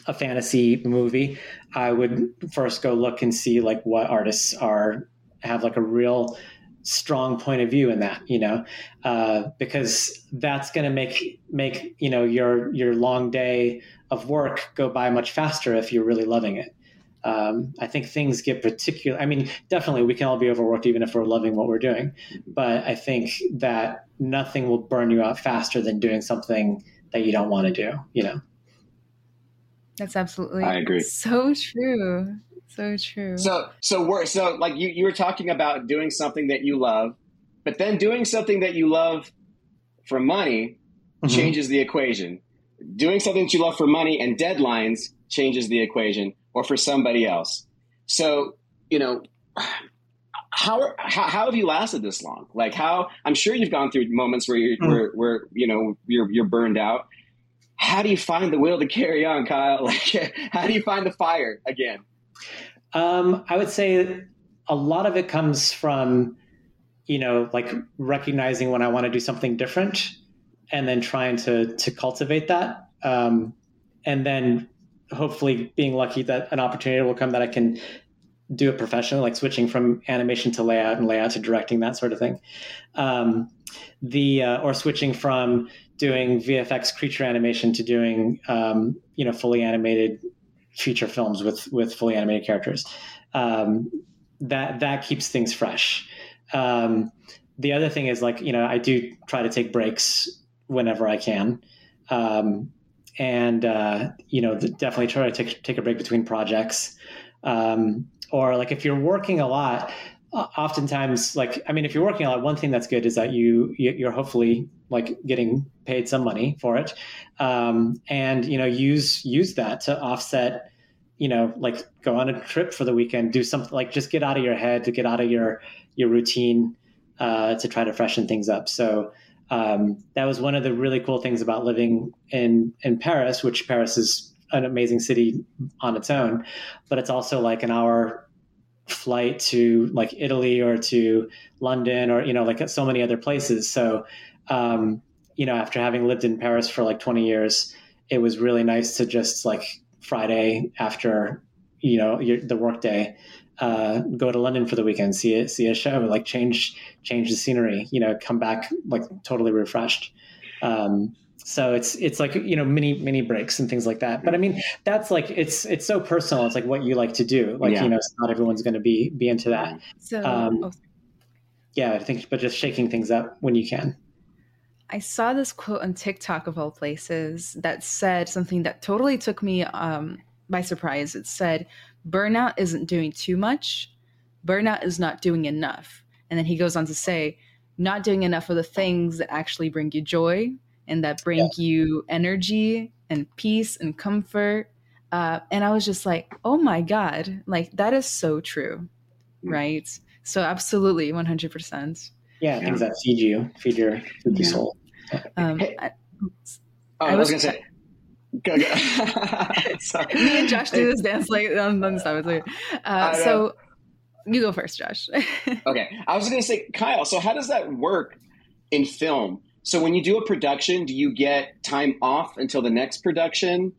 a fantasy movie, I would first go look and see like what artists are, have like a real strong point of view in that, you know, uh, because that's going to make, make, you know, your, your long day of work go by much faster if you're really loving it. Um, I think things get particular. I mean, definitely we can all be overworked even if we're loving what we're doing, but I think that nothing will burn you out faster than doing something that you don't want to do, you know? That's absolutely, I agree. So true. So true. So, so we're, so like you, you were talking about doing something that you love, but then doing something that you love for money mm-hmm. changes the equation. Doing something that you love for money and deadlines changes the equation, or for somebody else. So, you know, how, how, how have you lasted this long? Like how, I'm sure you've gone through moments where you're, mm-hmm. where, where, you know, you're, you're burned out. How do you find the will to carry on, Kyle? Like, how do you find the fire again? Um, I would say a lot of it comes from, you know, like recognizing when I want to do something different and then trying to, to cultivate that. Um, and then hopefully being lucky that an opportunity will come that I can do it professionally, like switching from animation to layout and layout to directing, that sort of thing. Um, the, uh, or switching from doing V F X creature animation to doing, um, you know, fully animated feature films with, with fully animated characters. Um, that, that keeps things fresh. Um, the other thing is like, you know, I do try to take breaks whenever I can. Um, and, uh, you know, definitely try to take, take a break between projects. Um, or like if you're working a lot, oftentimes, like, I mean, if you're working a lot, one thing that's good is that you, you're hopefully like getting paid some money for it. Um, and, you know, use, use that to offset, you know, like go on a trip for the weekend, do something, like just get out of your head, to get out of your, your routine, uh, to try to freshen things up. So, um, that was one of the really cool things about living in, in Paris, which Paris is an amazing city on its own, but it's also like an hour flight to like Italy or to London or, you know, like at so many other places. So, um, you know, after having lived in Paris for like twenty years, it was really nice to just like Friday after, you know, your, the work day, uh, go to London for the weekend, see it, see a show, like change, change the scenery, you know, come back like totally refreshed. Um, So it's, it's like, you know, mini, mini breaks and things like that. But I mean, that's like, it's, it's so personal. It's like what you like to do. Like, yeah. you know, not everyone's going to be, be into that. So, um, oh. yeah, I think, but just shaking things up when you can. I saw this quote on TikTok of all places that said something that totally took me um, by surprise. It said, burnout isn't doing too much. Burnout is not doing enough. And then he goes on to say, not doing enough of the things that actually bring you joy, and that bring yeah. you energy and peace and comfort. Uh, and I was just like, oh my God, like that is so true. Mm-hmm. Right. So absolutely. one hundred percent. Yeah. Things that feed you, feed your, feed yeah. your soul. Um, hey. I, oh, I was, was going to say, go, go. Sorry. Me and Josh do this dance like on, on the side. Like, uh, so you go first, Josh. Okay. I was going to say, Kyle, so how does that work in film? So when you do a production, do you get time off until the next production?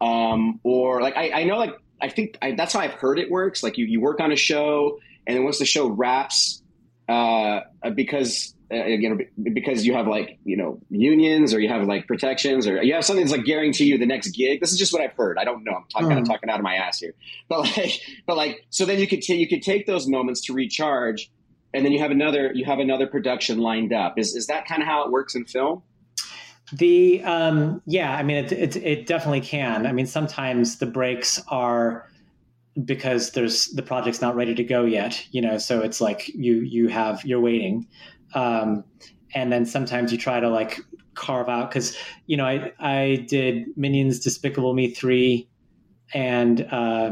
Um, or like, I, I know like I think I, that's how I've heard it works. Like you, you work on a show, and then once the show wraps, uh, because uh, again, because you have like, you know, unions, or you have like protections, or you have something that's like guarantee you the next gig. This is just what I've heard. I don't know. I'm talking, mm. kind of talking out of my ass here, but like, but like, so then you could t- you could take those moments to recharge, and then you have another you have another production lined up. Is is that kind of how it works in film? The um, yeah, I mean, it, it it definitely can. I mean, sometimes the breaks are because there's the project's not ready to go yet, you know. So it's like you you have you're waiting, um, and then sometimes you try to like carve out, because you know I I did Minions, Despicable Me three, and uh,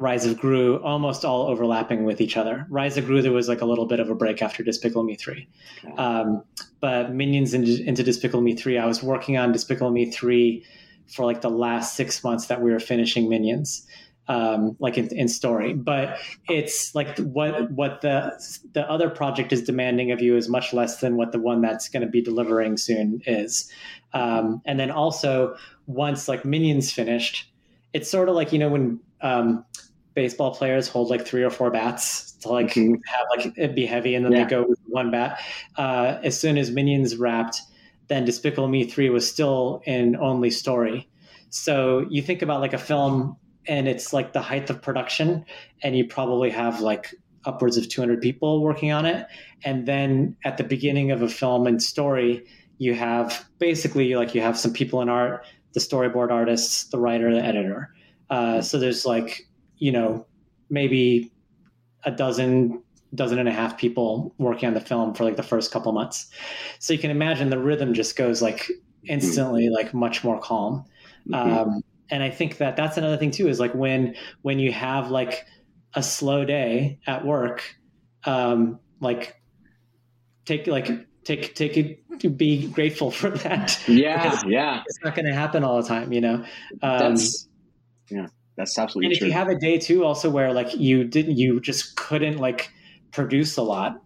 Rise of Gru, almost all overlapping with each other. Rise of Gru, there was like a little bit of a break after Despicable Me three. Okay. Um, but Minions into, into Despicable Me three, I was working on Despicable Me three for like the last six months that we were finishing Minions, um, like in, in story. But it's like what what the the other project is demanding of you is much less than what the one that's going to be delivering soon is. Um, and then also, once like Minions finished, it's sort of like, you know, when um, baseball players hold like three or four bats to like mm-hmm. have like it be heavy, and then yeah. they go with one bat. Uh, as soon as Minions wrapped, then Despicable Me three was still in only story. So you think about like a film, and it's like the height of production, and you probably have like upwards of two hundred people working on it. And then at the beginning of a film and story, you have basically like you have some people in art, the storyboard artists, the writer, the editor. Uh, so there's like, you know, maybe a dozen, dozen and a half people working on the film for like the first couple months. So you can imagine the rhythm just goes like instantly, like much more calm. Mm-hmm. Um, and I think that that's another thing too, is like when, when you have like a slow day at work, um, like take, like take, take it, to be grateful for that. Yeah. Yeah. It's not going to happen all the time, you know? Um, that's, yeah. That's absolutely true. And if true. you have a day too, also where like you didn't, you just couldn't like produce a lot,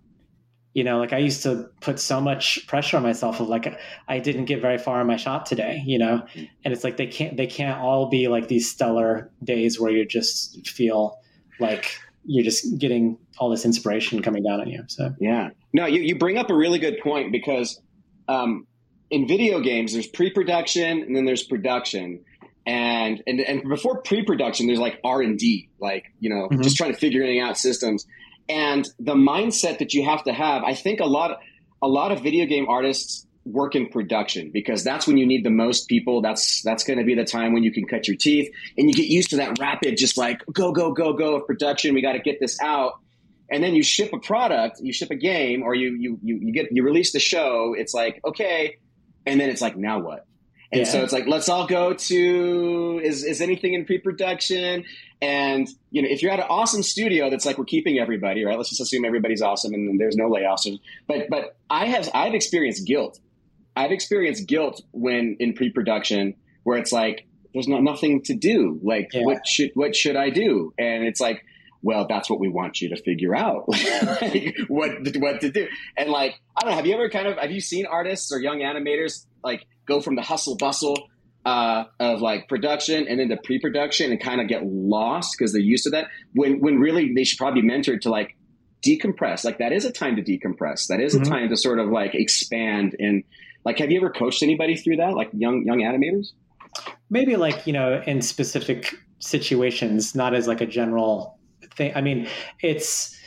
you know, like I used to put so much pressure on myself of like, I didn't get very far in my shot today, you know? And it's like, they can't, they can't all be like these stellar days where you just feel like you're just getting all this inspiration coming down on you. So, yeah, no, you, you bring up a really good point, because um, in video games, there's pre-production and then there's production. And, and, and before pre-production, there's like R and D, like, you know, mm-hmm. just trying to figuring out systems, and the mindset that you have to have. I think a lot, a lot of video game artists work in production, because that's when you need the most people. That's, that's going to be the time when you can cut your teeth, and you get used to that rapid, just like go, go, go, go of production. We got to get this out. And then you ship a product, you ship a game, or you, you, you, you get, you release the show. It's like, okay. And then it's like, now what? And yeah. so it's like, let's all go to, is is anything in pre-production? And, you know, if you're at an awesome studio that's like, we're keeping everybody, right? Let's just assume everybody's awesome and there's no layoffs. But but I have, I've experienced guilt. I've experienced guilt when in pre-production, where it's like, there's not nothing to do. Like, yeah. what should what should I do? And it's like, well, that's what we want you to figure out, like, what what to do. And like, I don't know, have you ever kind of, have you seen artists or young animators like go from the hustle bustle uh, of like production and then to pre-production and kind of get lost because they're used to that, when when really they should probably be mentored to like decompress. Like that is a time to decompress. That is mm-hmm. a time to sort of like expand. And like, have you ever coached anybody through that? Like young, young animators? Maybe like, you know, in specific situations, not as like a general thing. I mean, it's,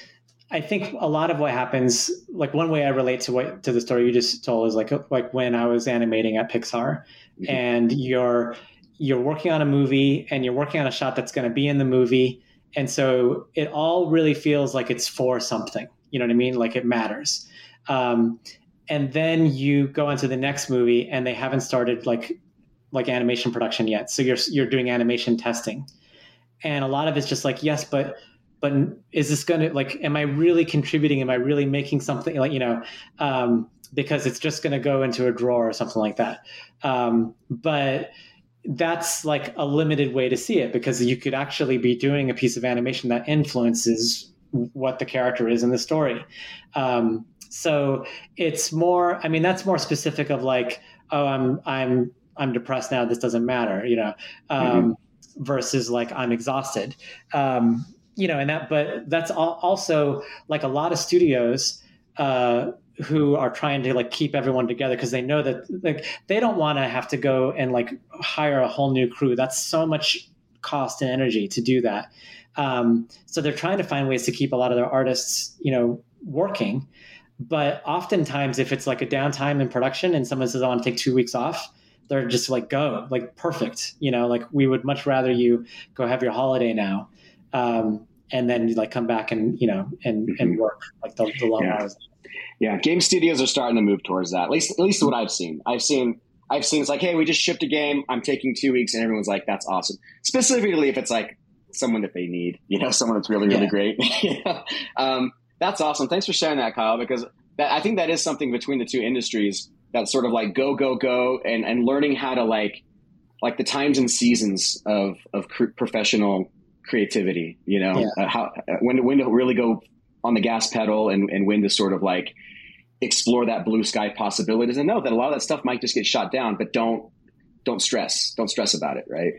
I think a lot of what happens, like one way I relate to what to the story you just told is like like when I was animating at Pixar, mm-hmm. and you're you're working on a movie and you're working on a shot that's going to be in the movie, and so it all really feels like it's for something. You know what I mean? Like it matters. Um, and then you go into the next movie and they haven't started like like animation production yet, so you're you're doing animation testing, and a lot of it's just like yes, but. But is this going to like, am I really contributing? Am I really making something like, you know, um, because it's just going to go into a drawer or something like that. Um, but that's like a limited way to see it, because you could actually be doing a piece of animation that influences what the character is in the story. Um, so it's more, I mean, that's more specific of like, oh, I'm, I'm, I'm depressed now. This doesn't matter, you know? Um, mm-hmm. versus like I'm exhausted. Um, you know, and that, but that's also like a lot of studios uh, who are trying to like keep everyone together because they know that like they don't want to have to go and like hire a whole new crew. That's so much cost and energy to do that. Um, so they're trying to find ways to keep a lot of their artists, you know, working. But oftentimes if it's like a downtime in production and someone says, I want to take two weeks off, they're just like, go, like, perfect. You know, like we would much rather you go have your holiday now. Um, and then like come back and, you know, and, mm-hmm. and work like the, the long yeah. hours. Yeah. Game studios are starting to move towards that. At least, at least what I've seen, I've seen, I've seen it's like, hey, we just shipped a game. I'm taking two weeks. And everyone's like, that's awesome. Specifically if it's like someone that they need, you know, someone that's really, really yeah. great. you know? Um, That's awesome. Thanks for sharing that, Kyle, because that, I think that is something between the two industries that's sort of like go, go, go, and, and learning how to like like the times and seasons of of cr- professional creativity, you know, yeah. uh, how when to, when to really go on the gas pedal and, and when to sort of like explore that blue sky possibilities and know that a lot of that stuff might just get shot down, but don't don't stress. Don't stress about it. Right.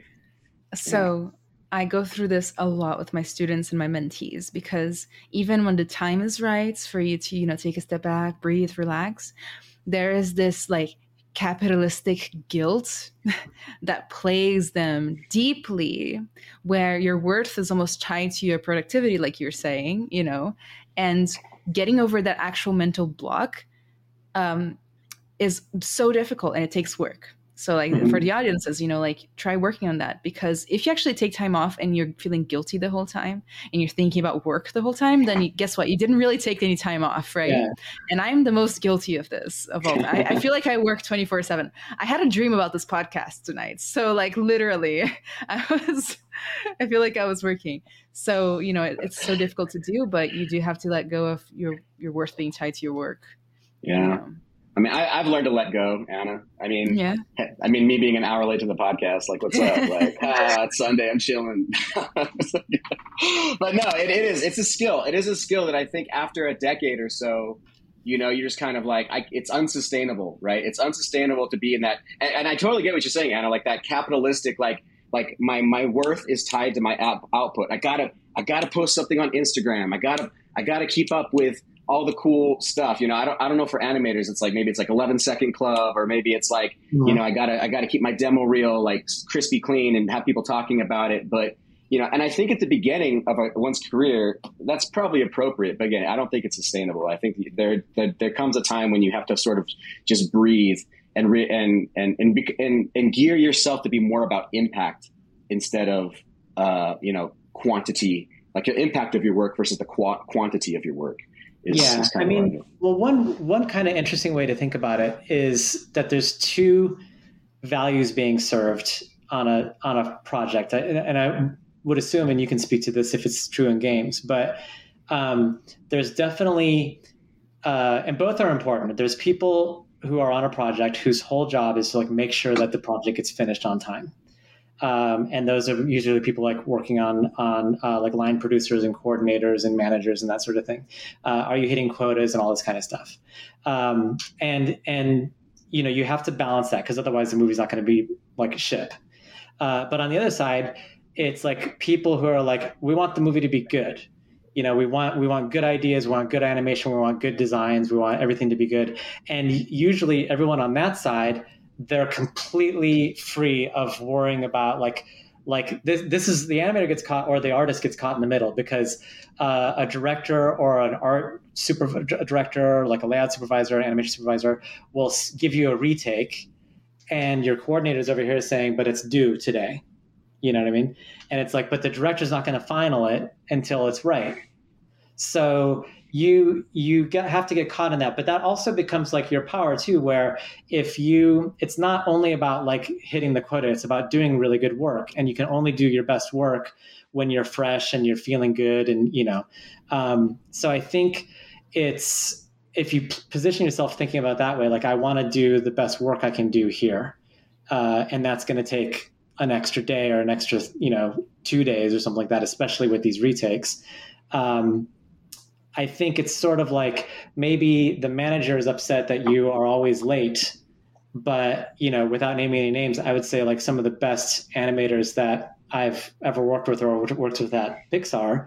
So. Yeah. I go through this a lot with my students and my mentees because even when the time is right for you to, you know, take a step back, breathe, relax, there is this like capitalistic guilt that plagues them deeply where your worth is almost tied to your productivity, like you're saying, you know, and getting over that actual mental block um, is so difficult and it takes work. So like mm-hmm. for the audiences, you know, like try working on that because if you actually take time off and you're feeling guilty the whole time and you're thinking about work the whole time, then you, guess what? You didn't really take any time off, right? Yeah. And I'm the most guilty of this. Of all, I, I feel like I work twenty-four seven. I had a dream about this podcast tonight. So like literally I was, I feel like I was working. So, you know, it, it's so difficult to do, but you do have to let go of your, your worth being tied to your work. Yeah. You know? I mean, I, I've learned to let go, Anna. I mean, yeah. I mean, me being an hour late to the podcast, like, what's up? Like, ah, it's Sunday, I'm chilling. But no, it, it is. It's a skill. It is a skill that I think after a decade or so, you know, you're just kind of like, I, it's unsustainable, right? It's unsustainable to be in that. And, and I totally get what you're saying, Anna. Like that capitalistic, like, like my my worth is tied to my out, output. I gotta I gotta post something on Instagram. I gotta I gotta keep up with all the cool stuff, you know, I don't, I don't know for animators, it's like, maybe it's like eleven second club, or maybe it's like, mm-hmm. you know, I gotta, I gotta keep my demo reel like crispy clean and have people talking about it. But, you know, and I think at the beginning of a, one's career, that's probably appropriate, but again, I don't think it's sustainable. I think there, there, there comes a time when you have to sort of just breathe and, re, and, and, and, and, and gear yourself to be more about impact instead of, uh, you know, quantity, like the impact of your work versus the qu- quantity of your work. It's, yeah, it's I mean, well, one one kind of interesting way to think about it is that there's two values being served on a on a project, I, and I would assume, and you can speak to this if it's true in games, but um, there's definitely, uh, and both are important. There's people who are on a project whose whole job is to like make sure that the project gets finished on time, um, and those are usually people like working on on uh, like line producers and coordinators and managers and that sort of thing. Uh, are you hitting quotas and all this kind of stuff? Um, and and you know you have to balance that because otherwise the movie's not going to be like a ship. Uh, but on the other side, it's like people who are like, we want the movie to be good. You know, we want we want good ideas, we want good animation, we want good designs, we want everything to be good. And usually everyone on that side, they're completely free of worrying about like, like this, this is the animator gets caught or the artist gets caught in the middle because uh, a director or an art super a director, like a layout supervisor, an animation supervisor will give you a retake and your coordinator's over here saying, but it's due today. You know what I mean? And it's like, but the director's not going to final it until it's right. So You you get, have to get caught in that, but that also becomes like your power too, where if you, it's not only about like hitting the quota, it's about doing really good work, and you can only do your best work when you're fresh and you're feeling good, and you know. Um, so I think it's if you position yourself thinking about that way, like I want to do the best work I can do here, uh, and that's going to take an extra day or an extra you know two days or something like that, especially with these retakes. Um, I think it's sort of like maybe the manager is upset that you are always late, but you know, without naming any names, I would say like some of the best animators that I've ever worked with or worked with at Pixar,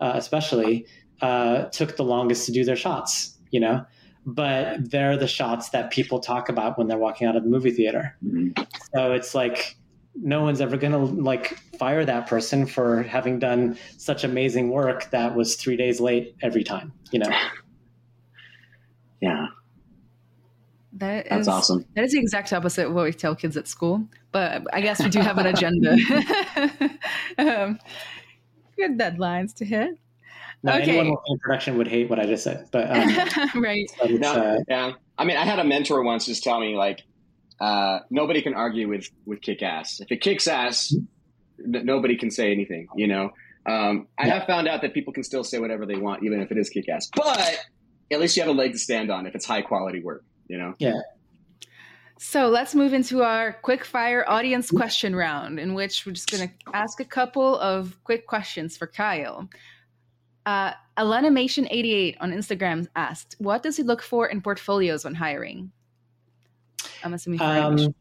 uh, especially, uh, took the longest to do their shots, you know, but they're the shots that people talk about when they're walking out of the movie theater. Mm-hmm. So it's like, no one's ever going to like fire that person for having done such amazing work that was three days late every time, you know? Yeah. That That's is, awesome. That is the exact opposite of what we tell kids at school, but I guess we do have an agenda. um, good deadlines to hit. Now, okay. Anyone working in production would hate what I just said, but um, right. But no, uh, yeah. I mean, I had a mentor once just tell me like, uh, nobody can argue with, with kick ass. If it kicks ass, n- nobody can say anything, you know? Um, I yeah. have found out that people can still say whatever they want, even if it is kick ass, but at least you have a leg to stand on if it's high quality work. You know? Yeah. So let's move into our quick fire audience question round, in which we're just going to ask a couple of quick questions for Kyle. Uh, Alanimation eighty-eight on Instagram asked, what does he look for in portfolios when hiring? I'm assuming. Um,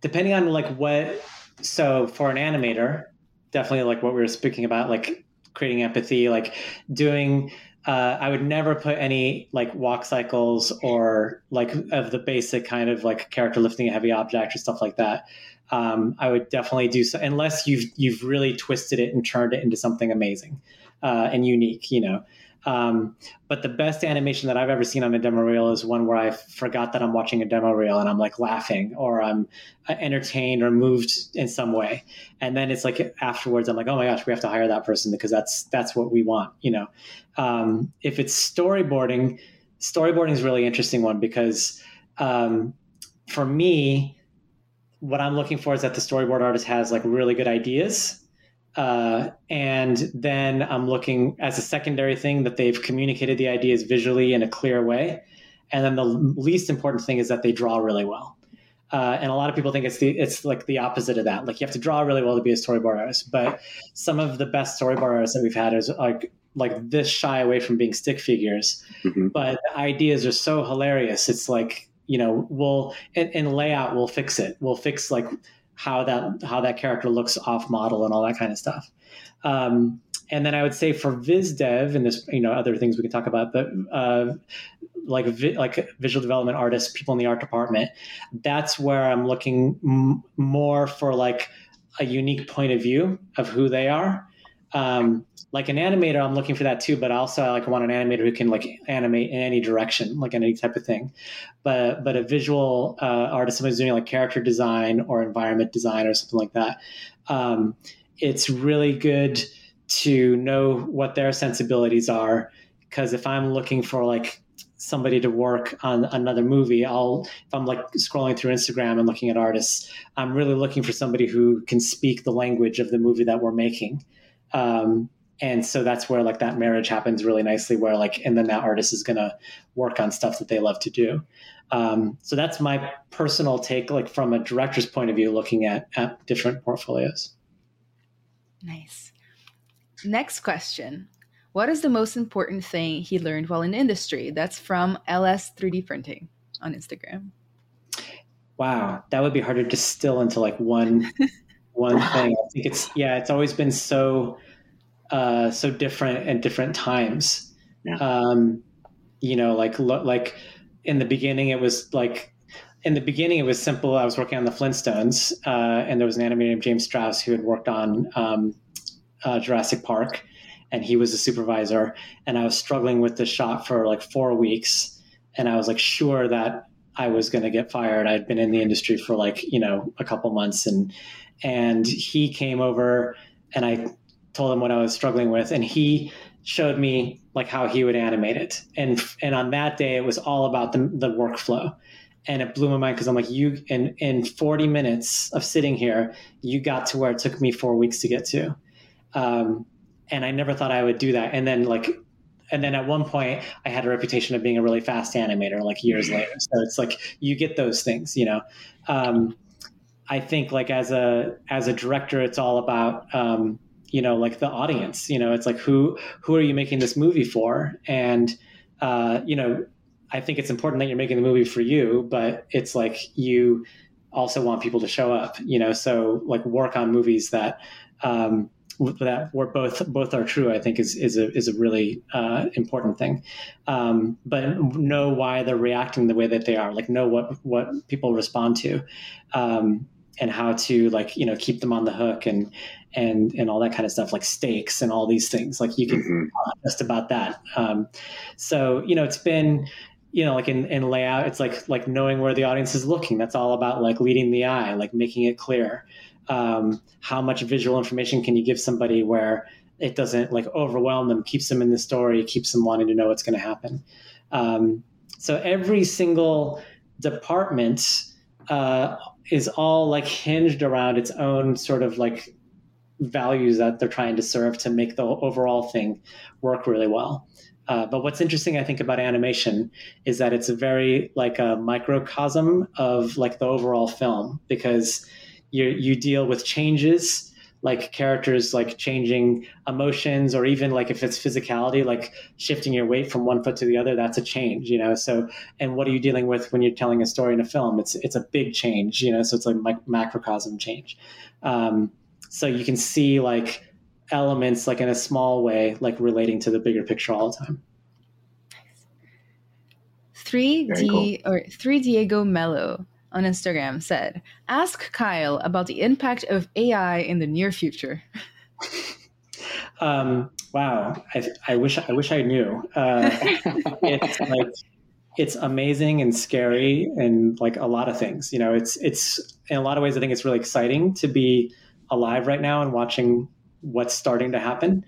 depending on like what, so for an animator, definitely like what we were speaking about, like creating empathy, like doing, Uh, I would never put any like walk cycles or like of the basic kind of like character lifting a heavy object or stuff like that. Um, I would definitely do so unless you've you've really twisted it and turned it into something amazing uh, and unique, you know. Um, but the best animation that I've ever seen on a demo reel is one where I forgot that I'm watching a demo reel and I'm like laughing or I'm entertained or moved in some way. And then it's like afterwards, I'm like, oh my gosh, we have to hire that person because that's, that's what we want. You know, um, if it's storyboarding, storyboarding is a really interesting one because, um, for me, what I'm looking for is that the storyboard artist has like really good ideas. Uh, and then I'm looking as a secondary thing that they've communicated the ideas visually in a clear way. And then the least important thing is that they draw really well. Uh, and a lot of people think it's the, it's like the opposite of that. Like you have to draw really well to be a storyboard artist, but some of the best storyboard artists that we've had is like, like this shy away from being stick figures, mm-hmm. but the ideas are so hilarious. It's like, you know, we'll, in, in layout, we'll fix it. We'll fix like how that how that character looks off model and all that kind of stuff. Um, and then I would say for Viz Dev, and there's you know other things we can talk about, but uh, like vi- like visual development artists, people in the art department, that's where I'm looking m- more for like a unique point of view of who they are. Um, like an animator, I'm looking for that too, but also I like want an animator who can like animate in any direction, like in any type of thing. But but a visual uh, artist, somebody's doing like character design or environment design or something like that. Um, it's really good to know what their sensibilities are, because if I'm looking for like somebody to work on another movie, I'll if I'm like scrolling through Instagram and looking at artists, I'm really looking for somebody who can speak the language of the movie that we're making. Um, and so that's where like that marriage happens really nicely where like, and then that artist is going to work on stuff that they love to do. Um, so that's my personal take, like from a director's point of view, looking at, at different portfolios. Nice. Next question. What is the most important thing he learned while in industry? That's from L S three D Printing on Instagram. Wow. That would be hard to distill into like one one thing. I think it's, yeah, it's always been so, uh, so different at different times. Yeah. Um, you know, like, lo- like in the beginning, it was like, in the beginning, it was simple. I was working on the Flintstones, uh, and there was an animator named James Strauss who had worked on, um, uh, Jurassic Park, and he was a supervisor, and I was struggling with the shot for like four weeks. And I was like, sure that I was going to get fired. I'd been in the industry for like, you know, a couple months and, And he came over and I told him what I was struggling with. And he showed me like how he would animate it. And and on that day, it was all about the, the workflow. And it blew my mind because I'm like, you in, in forty minutes of sitting here, you got to where it took me four weeks to get to. Um, and I never thought I would do that. And then like And then at one point I had a reputation of being a really fast animator like years later. So it's like you get those things, you know. Um I think like as a, as a director, it's all about, um, you know, like the audience, you know, it's like, who, who are you making this movie for? And, uh, you know, I think it's important that you're making the movie for you, but it's like, you also want people to show up, you know, so like work on movies that, um, that were both both are true, I think is is a is a really uh, important thing. Um, but know why they're reacting the way that they are. Like know what what people respond to, um, and how to like you know keep them on the hook and and and all that kind of stuff, like stakes and all these things. Like you can mm-hmm. talk just about that. Um, so you know it's been. You know, like in, in layout, it's like like knowing where the audience is looking. That's all about like leading the eye, like making it clear. Um, how much visual information can you give somebody where it doesn't like overwhelm them, keeps them in the story, keeps them wanting to know what's going to happen. Um, so every single department uh, is all like hinged around its own sort of like values that they're trying to serve to make the overall thing work really well. Uh, but what's interesting, I think, about animation is that it's a very like a microcosm of like the overall film, because you you deal with changes, like characters like changing emotions, or even like if it's physicality, like shifting your weight from one foot to the other, that's a change, you know. So, and what are you dealing with when you're telling a story in a film? It's it's a big change, you know. So it's like mic- macrocosm change. Um, so you can see like. Elements like in a small way, like relating to the bigger picture all the time. three D cool. or three Diego Mello on Instagram said, ask Kyle about the impact of A I in the near future. um, wow. I, I wish, I wish I knew. Uh, it's like, it's amazing and scary and like a lot of things, you know, it's, it's in a lot of ways, I think it's really exciting to be alive right now and watching what's starting to happen.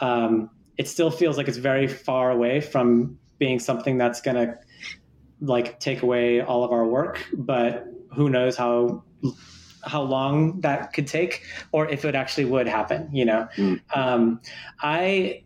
Um, it still feels like it's very far away from being something that's going to like take away all of our work, but who knows how, how long that could take or if it actually would happen, you know? Mm. Um, I,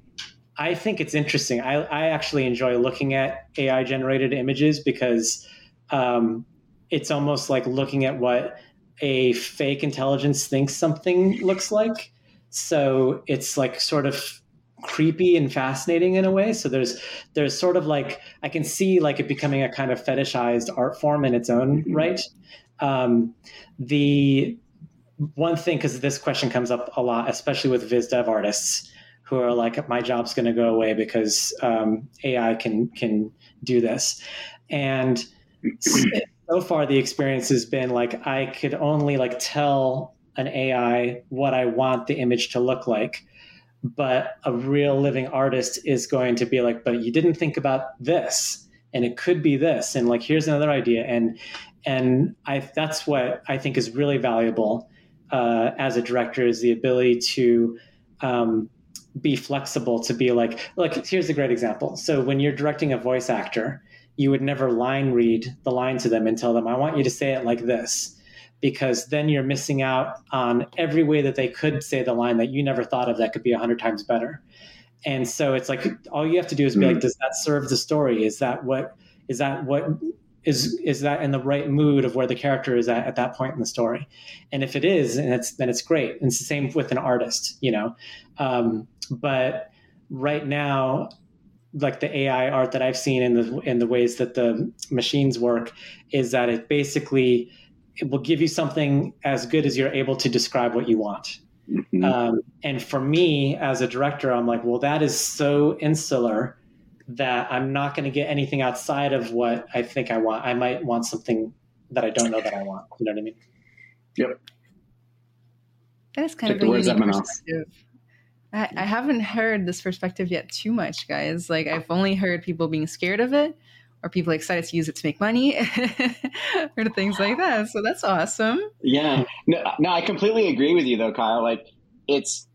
I think it's interesting. I, I actually enjoy looking at A I generated images because, um, it's almost like looking at what a fake intelligence thinks something looks like. So it's like sort of creepy and fascinating in a way. So there's there's sort of like I can see like it becoming a kind of fetishized art form in its own mm-hmm. right. Um, the one thing, because this question comes up a lot, especially with viz dev artists who are like, my job's going to go away because um, A I can can do this. And so far the experience has been like I could only like tell. An A I, what I want the image to look like, but a real living artist is going to be like, but you didn't think about this, and it could be this, and like here's another idea, and and I that's what I think is really valuable uh, as a director is the ability to um, be flexible, to be like, look, here's a great example. So when you're directing a voice actor, you would never line read the line to them and tell them, I want you to say it like this. Because then you're missing out on every way that they could say the line that you never thought of that could be a hundred times better. And so it's like, all you have to do is be mm-hmm. like, does that serve the story? Is that what, is that what is, is that in the right mood of where the character is at, at that point in the story? And if it is, and it's, then it's great. And it's the same with an artist, you know? Um, but right now, like the A I art that I've seen in the, in the ways that the machines work is that it basically, it will give you something as good as you're able to describe what you want. Mm-hmm. Um, and for me as a director, I'm like, well, that is so insular that I'm not going to get anything outside of what I think I want. I might want something that I don't know that I want. You know what I mean? Yep. That is kind Check of a unique perspective. I, I haven't heard this perspective yet too much, guys. Like I've only heard people being scared of it. Are people excited to use it to make money or things like that? So that's awesome. Yeah. No, no, I completely agree with you though, Kyle. Like it's,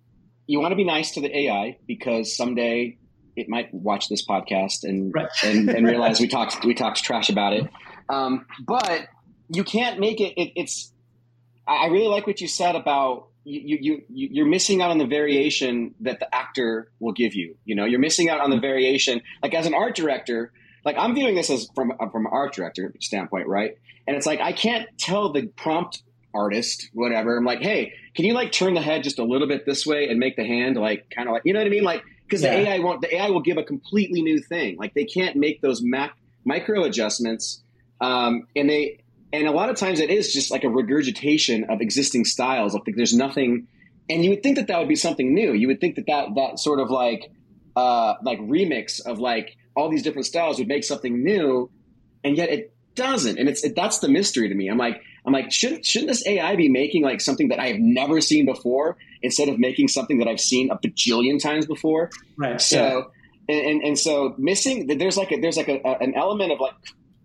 you want to be nice to the A I because someday it might watch this podcast and, right. and, and realize we talked, we talked trash about it. Um, but you can't make it, it it's, I really like what you said about you, you, you, you're missing out on the variation that the actor will give you. You know, you're missing out on the variation. Like as an art director, like I'm viewing this as from from an art director standpoint, right? And it's like I can't tell the prompt artist, whatever. I'm like, hey, can you like turn the head just a little bit this way and make the hand like kind of like, you know what I mean? Like because yeah. the A I won't, the A I will give a completely new thing. Like they can't make those mac, micro adjustments, um, and they and a lot of times it is just like a regurgitation of existing styles. Like there's nothing And you would think that that would be something new. You would think that that, that sort of like uh, like remix of like all these different styles would make something new, and yet it doesn't. And it's it, that's the mystery to me. I'm like I'm like shouldn't shouldn't this A I be making like something that I have never seen before instead of making something that I've seen a bajillion times before? Right. So yeah. and, and and so missing there's like a, there's like a, a, an element of like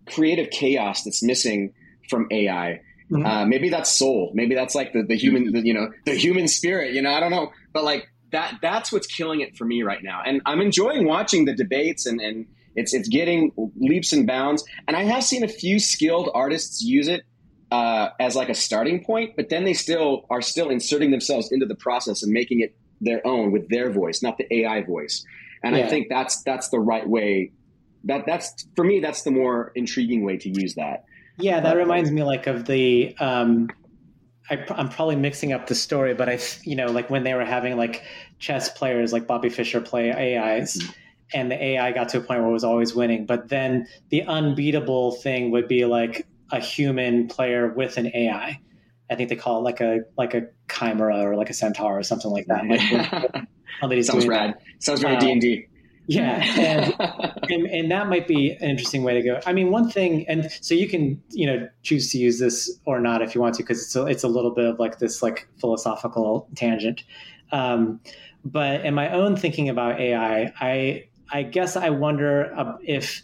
creative chaos that's missing from A I. Mm-hmm. Uh, maybe that's soul. Maybe that's like the, the human, the, you know, the human spirit, you know, I don't know. But like that, that's what's killing it for me right now. And I'm enjoying watching the debates and, and it's, it's getting leaps and bounds. And I have seen a few skilled artists use it uh, as like a starting point, but then they still are still inserting themselves into the process and making it their own with their voice, not the A I voice. And yeah. I think that's, that's the right way that that's for me, that's the more intriguing way to use that. Yeah, that reminds me like of the, um, I, I'm probably mixing up the story, but I, you know, like when they were having like chess players like Bobby Fischer play A Is, mm-hmm. and the A I got to a point where it was always winning. But then the unbeatable thing would be like a human player with an A I. I think they call it like a like a chimera or like a centaur or something like that. Like, somebody's Sounds doing rad. That. Sounds rad. Sounds um, D and D. Yeah, and, and and that might be an interesting way to go. I mean, one thing, and so you can, you know, choose to use this or not if you want to, because it's a, it's a little bit of like this like philosophical tangent. Um, but in my own thinking about A I, I I guess I wonder if,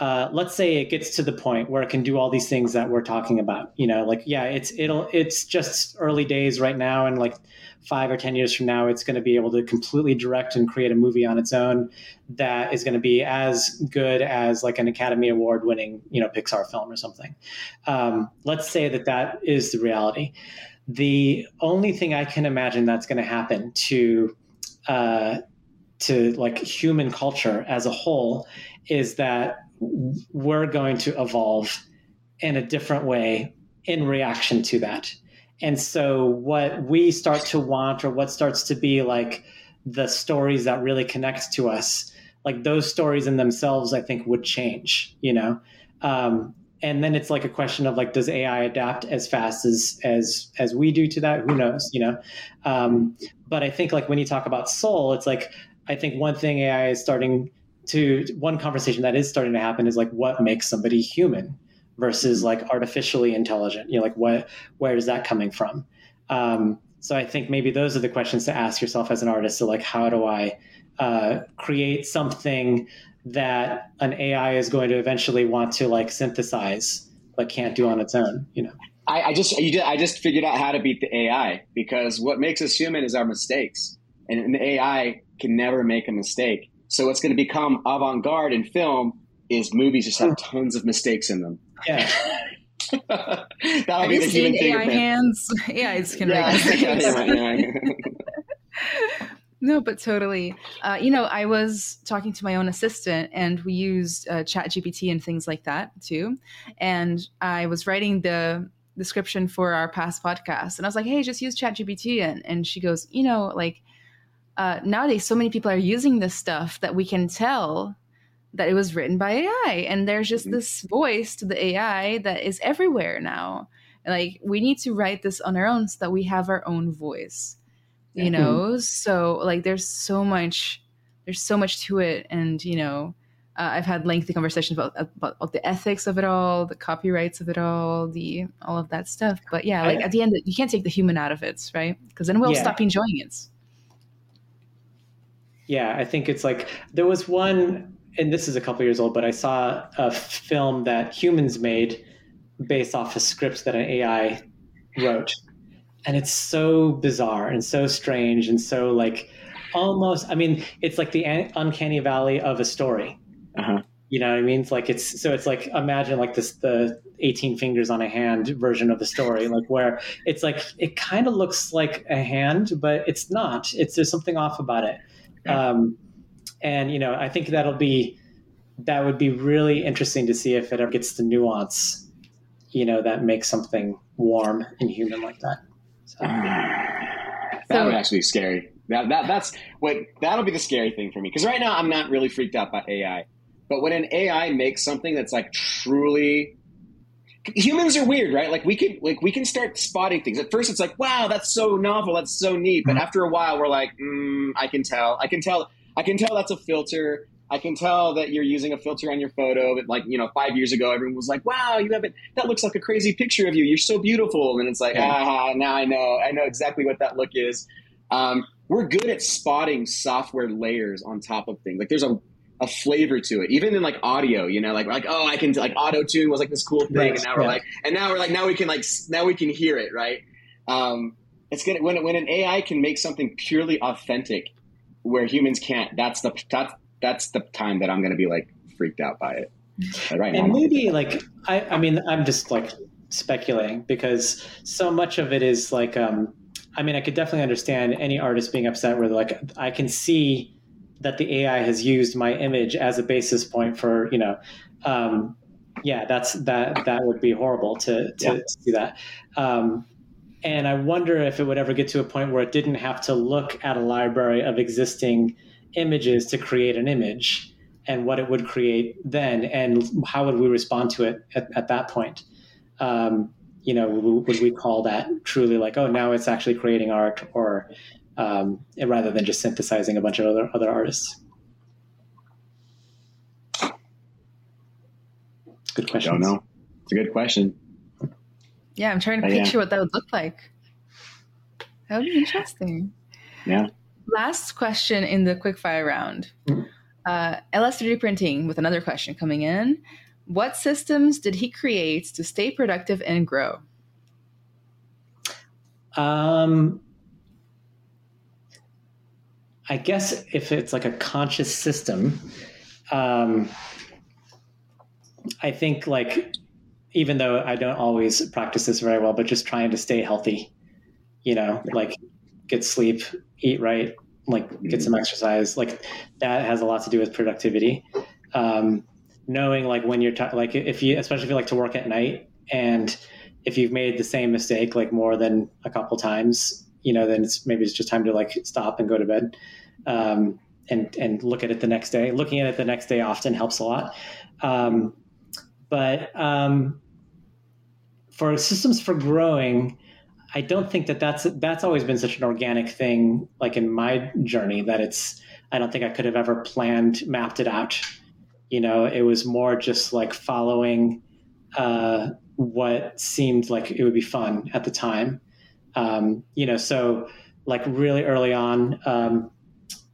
uh, let's say, it gets to the point where it can do all these things that we're talking about. You know, like yeah, it's it'll it's just early days right now, and like. Five or ten years from now, it's going to be able to completely direct and create a movie on its own that is going to be as good as like an Academy Award winning, you know, Pixar film or something. Um, let's say that that is the reality. The only thing I can imagine that's going to happen to, uh, to like human culture as a whole is that we're going to evolve in a different way in reaction to that. And so what we start to want or what starts to be like the stories that really connect to us, like those stories in themselves, I think would change, you know? Um, and then it's like a question of like, does A I adapt as fast as, as, as we do to that? Who knows, you know? Um, but I think like when you talk about soul, it's like, I think one thing A I is starting to, one conversation that is starting to happen is like, what makes somebody human? Versus like artificially intelligent, you know, like what, where is that coming from? Um, so I think maybe those are the questions to ask yourself as an artist. So like, how do I uh, create something that an A I is going to eventually want to like synthesize, but can't do on its own, you know? I, I just, you did, I just figured out how to beat the A I, because what makes us human is our mistakes, and an A I can never make a mistake. So what's going to become avant-garde in film is movies just have tons of mistakes in them. Yeah. That'll have be the human A I hands. Yeah, it's gonna yeah, right. No, but totally. Uh, you know, I was talking to my own assistant, and we used uh, Chat G P T and things like that too. And I was writing the description for our past podcast, and I was like, "Hey, just use Chat G P T." And and she goes, "You know, like uh, nowadays, so many people are using this stuff that we can tell." That it was written by A I, and there's just this voice to the A I that is everywhere now. Like, we need to write this on our own so that we have our own voice, you yeah. know? Mm-hmm. So like, there's so much, there's so much to it. And, you know, uh, I've had lengthy conversations about, about, about the ethics of it all, the copyrights of it all, the, all of that stuff. But yeah, like I, at the end, you can't take the human out of it. Right. Cause then we'll yeah. stop enjoying it. Yeah. I think it's like, there was one, and this is a couple years old, but I saw a film that humans made based off a script that an A I wrote. And it's so bizarre and so strange and so like almost, I mean, it's like the uncanny valley of a story. Uh-huh. You know what I mean? It's like, it's, so it's like, imagine like this, the eighteen fingers on a hand version of the story, like where it's like, it kind of looks like a hand, but it's not, it's, there's something off about it. Yeah. Um, And, you know, I think that'll be, that would be really interesting to see if it ever gets the nuance, you know, that makes something warm and human like that. So, uh, that so, would actually be scary. That, that, that's what, that'll be the scary thing for me. Cause right now I'm not really freaked out by A I, but when an A I makes something that's like truly, humans are weird, right? Like we could, like we can start spotting things. At first, it's like, wow, that's so novel, that's so neat. But mm-hmm. after a while, we're like, mm, I can tell, I can tell, I can tell that's a filter. I can tell that you're using a filter on your photo. But like, you know, five years ago, everyone was like, wow, you haven't, that looks like a crazy picture of you. You're so beautiful. And it's like, yeah. ah, now I know, I know exactly what that look is. Um, we're good at spotting software layers on top of things. Like there's a, a flavor to it, even in like audio, you know, like, like, oh, I can like auto tune was like this cool thing. Yes, and now yes. we're like, and now we're like, now we can like, now we can hear it. Right. Um, it's gonna, when, when an A I can make something purely authentic where humans can't, that's the, that's, that's the time that I'm going to be like freaked out by it. But right now, and maybe like, I, I mean, I'm just like speculating because so much of it is like, um, I mean, I could definitely understand any artist being upset where they're like, I can see that the A I has used my image as a basis point for, you know, um, yeah, that's, that, that would be horrible to, to, yeah. to do that. Um, and I wonder if it would ever get to a point where it didn't have to look at a library of existing images to create an image and what it would create then, and how would we respond to it at, at that point? Um, you know, would we call that truly like, oh, now it's actually creating art, or um, rather than just synthesizing a bunch of other other artists? Good question. I don't know. It's a good question. Yeah, I'm trying to picture what that would look like. That would be interesting. Yeah. Last question in the quickfire round. Uh, L S three D printing with another question coming in. What systems did he create to stay productive and grow? Um, I guess if it's like a conscious system, um, I think like, even though I don't always practice this very well, but just trying to stay healthy, you know, yeah. like get sleep, eat right, like get some exercise, like that has a lot to do with productivity. Um, knowing like when you're, t- like if you, especially if you like to work at night, and if you've made the same mistake, like more than a couple times, you know, then it's maybe it's just time to like stop and go to bed, um, and, and look at it the next day. Looking at it the next day often helps a lot. Um, but um, for systems for growing, I don't think that that's, that's always been such an organic thing, like in my journey, that it's, I don't think I could have ever planned, mapped it out. You know, it was more just like following uh, what seemed like it would be fun at the time. Um, you know, so like really early on, um,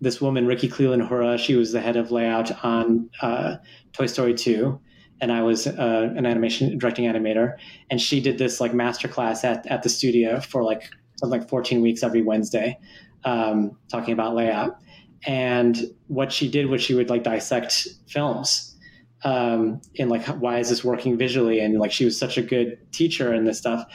this woman, Ricky Cleland Hura, she was the head of layout on uh, Toy Story two. And I was uh, an animation directing animator, and she did this like masterclass at at the studio for like something like fourteen weeks every Wednesday, um, talking about layout. And what she did was she would like dissect films, um, and like why is this working visually? And like she was such a good teacher in this stuff.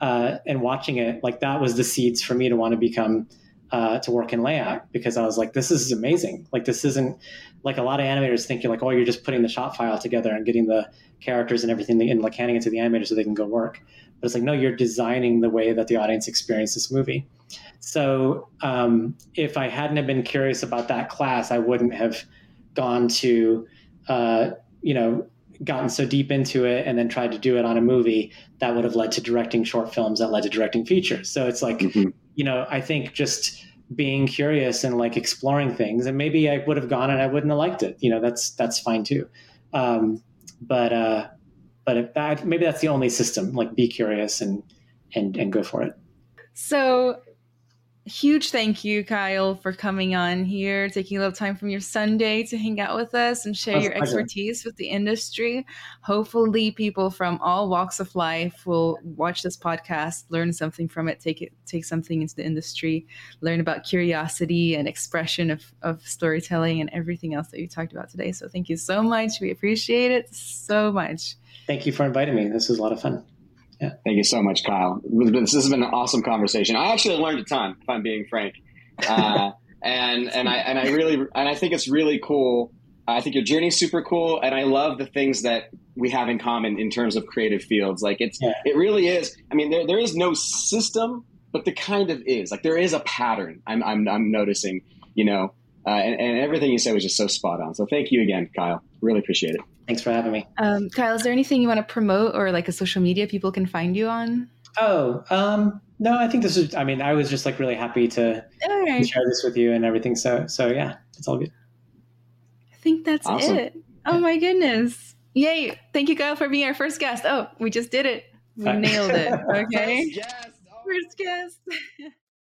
Uh, and watching it, like that was the seeds for me to want to become. Uh, to work in layout, because I was like, this is amazing. Like this isn't like a lot of animators thinking like, oh, you're just putting the shot file together and getting the characters and everything and like handing it to the animator so they can go work. But it's like, no, you're designing the way that the audience experienced this movie. So um, if I hadn't have been curious about that class, I wouldn't have gone to, uh, you know, gotten so deep into it and then tried to do it on a movie that would have led to directing short films that led to directing features. So it's like, mm-hmm. you know, I think just being curious and like exploring things, and maybe I would have gone and I wouldn't have liked it. You know, that's, that's fine too. Um, but, uh, but if that, maybe that's the only system, like be curious and, and, and go for it. So huge thank you, Kyle, for coming on here, taking a little time from your Sunday to hang out with us and share your expertise with the industry. Hopefully people from all walks of life will watch this podcast, learn something from it, take it, take something into the industry, learn about curiosity and expression of, of storytelling and everything else that you talked about today. So thank you so much. We appreciate it so much. Thank you for inviting me. This was a lot of fun. Yeah. Thank you so much, Kyle. This has been an awesome conversation. I actually learned a ton, if I'm being frank. Uh, and and I and I really and I think it's really cool. I think your journey's super cool, and I love the things that we have in common in terms of creative fields. Like it's yeah. it really is. I mean, there there is no system, but there kind of is. Like there is a pattern. I'm I'm I'm noticing. You know, Uh, and, and everything you said was just so spot on. So thank you again, Kyle. Really appreciate it. Thanks for having me. Um, Kyle, is there anything you want to promote or like a social media people can find you on? Oh, um, no, I think this is, I mean, I was just like really happy to, right. to share this with you and everything. So, so yeah, it's all good. I think that's awesome. It. Oh yeah. My goodness. Yay. Thank you, Kyle, for being our first guest. Oh, we just did it. We nailed it. Okay. First guest. Oh. First guest.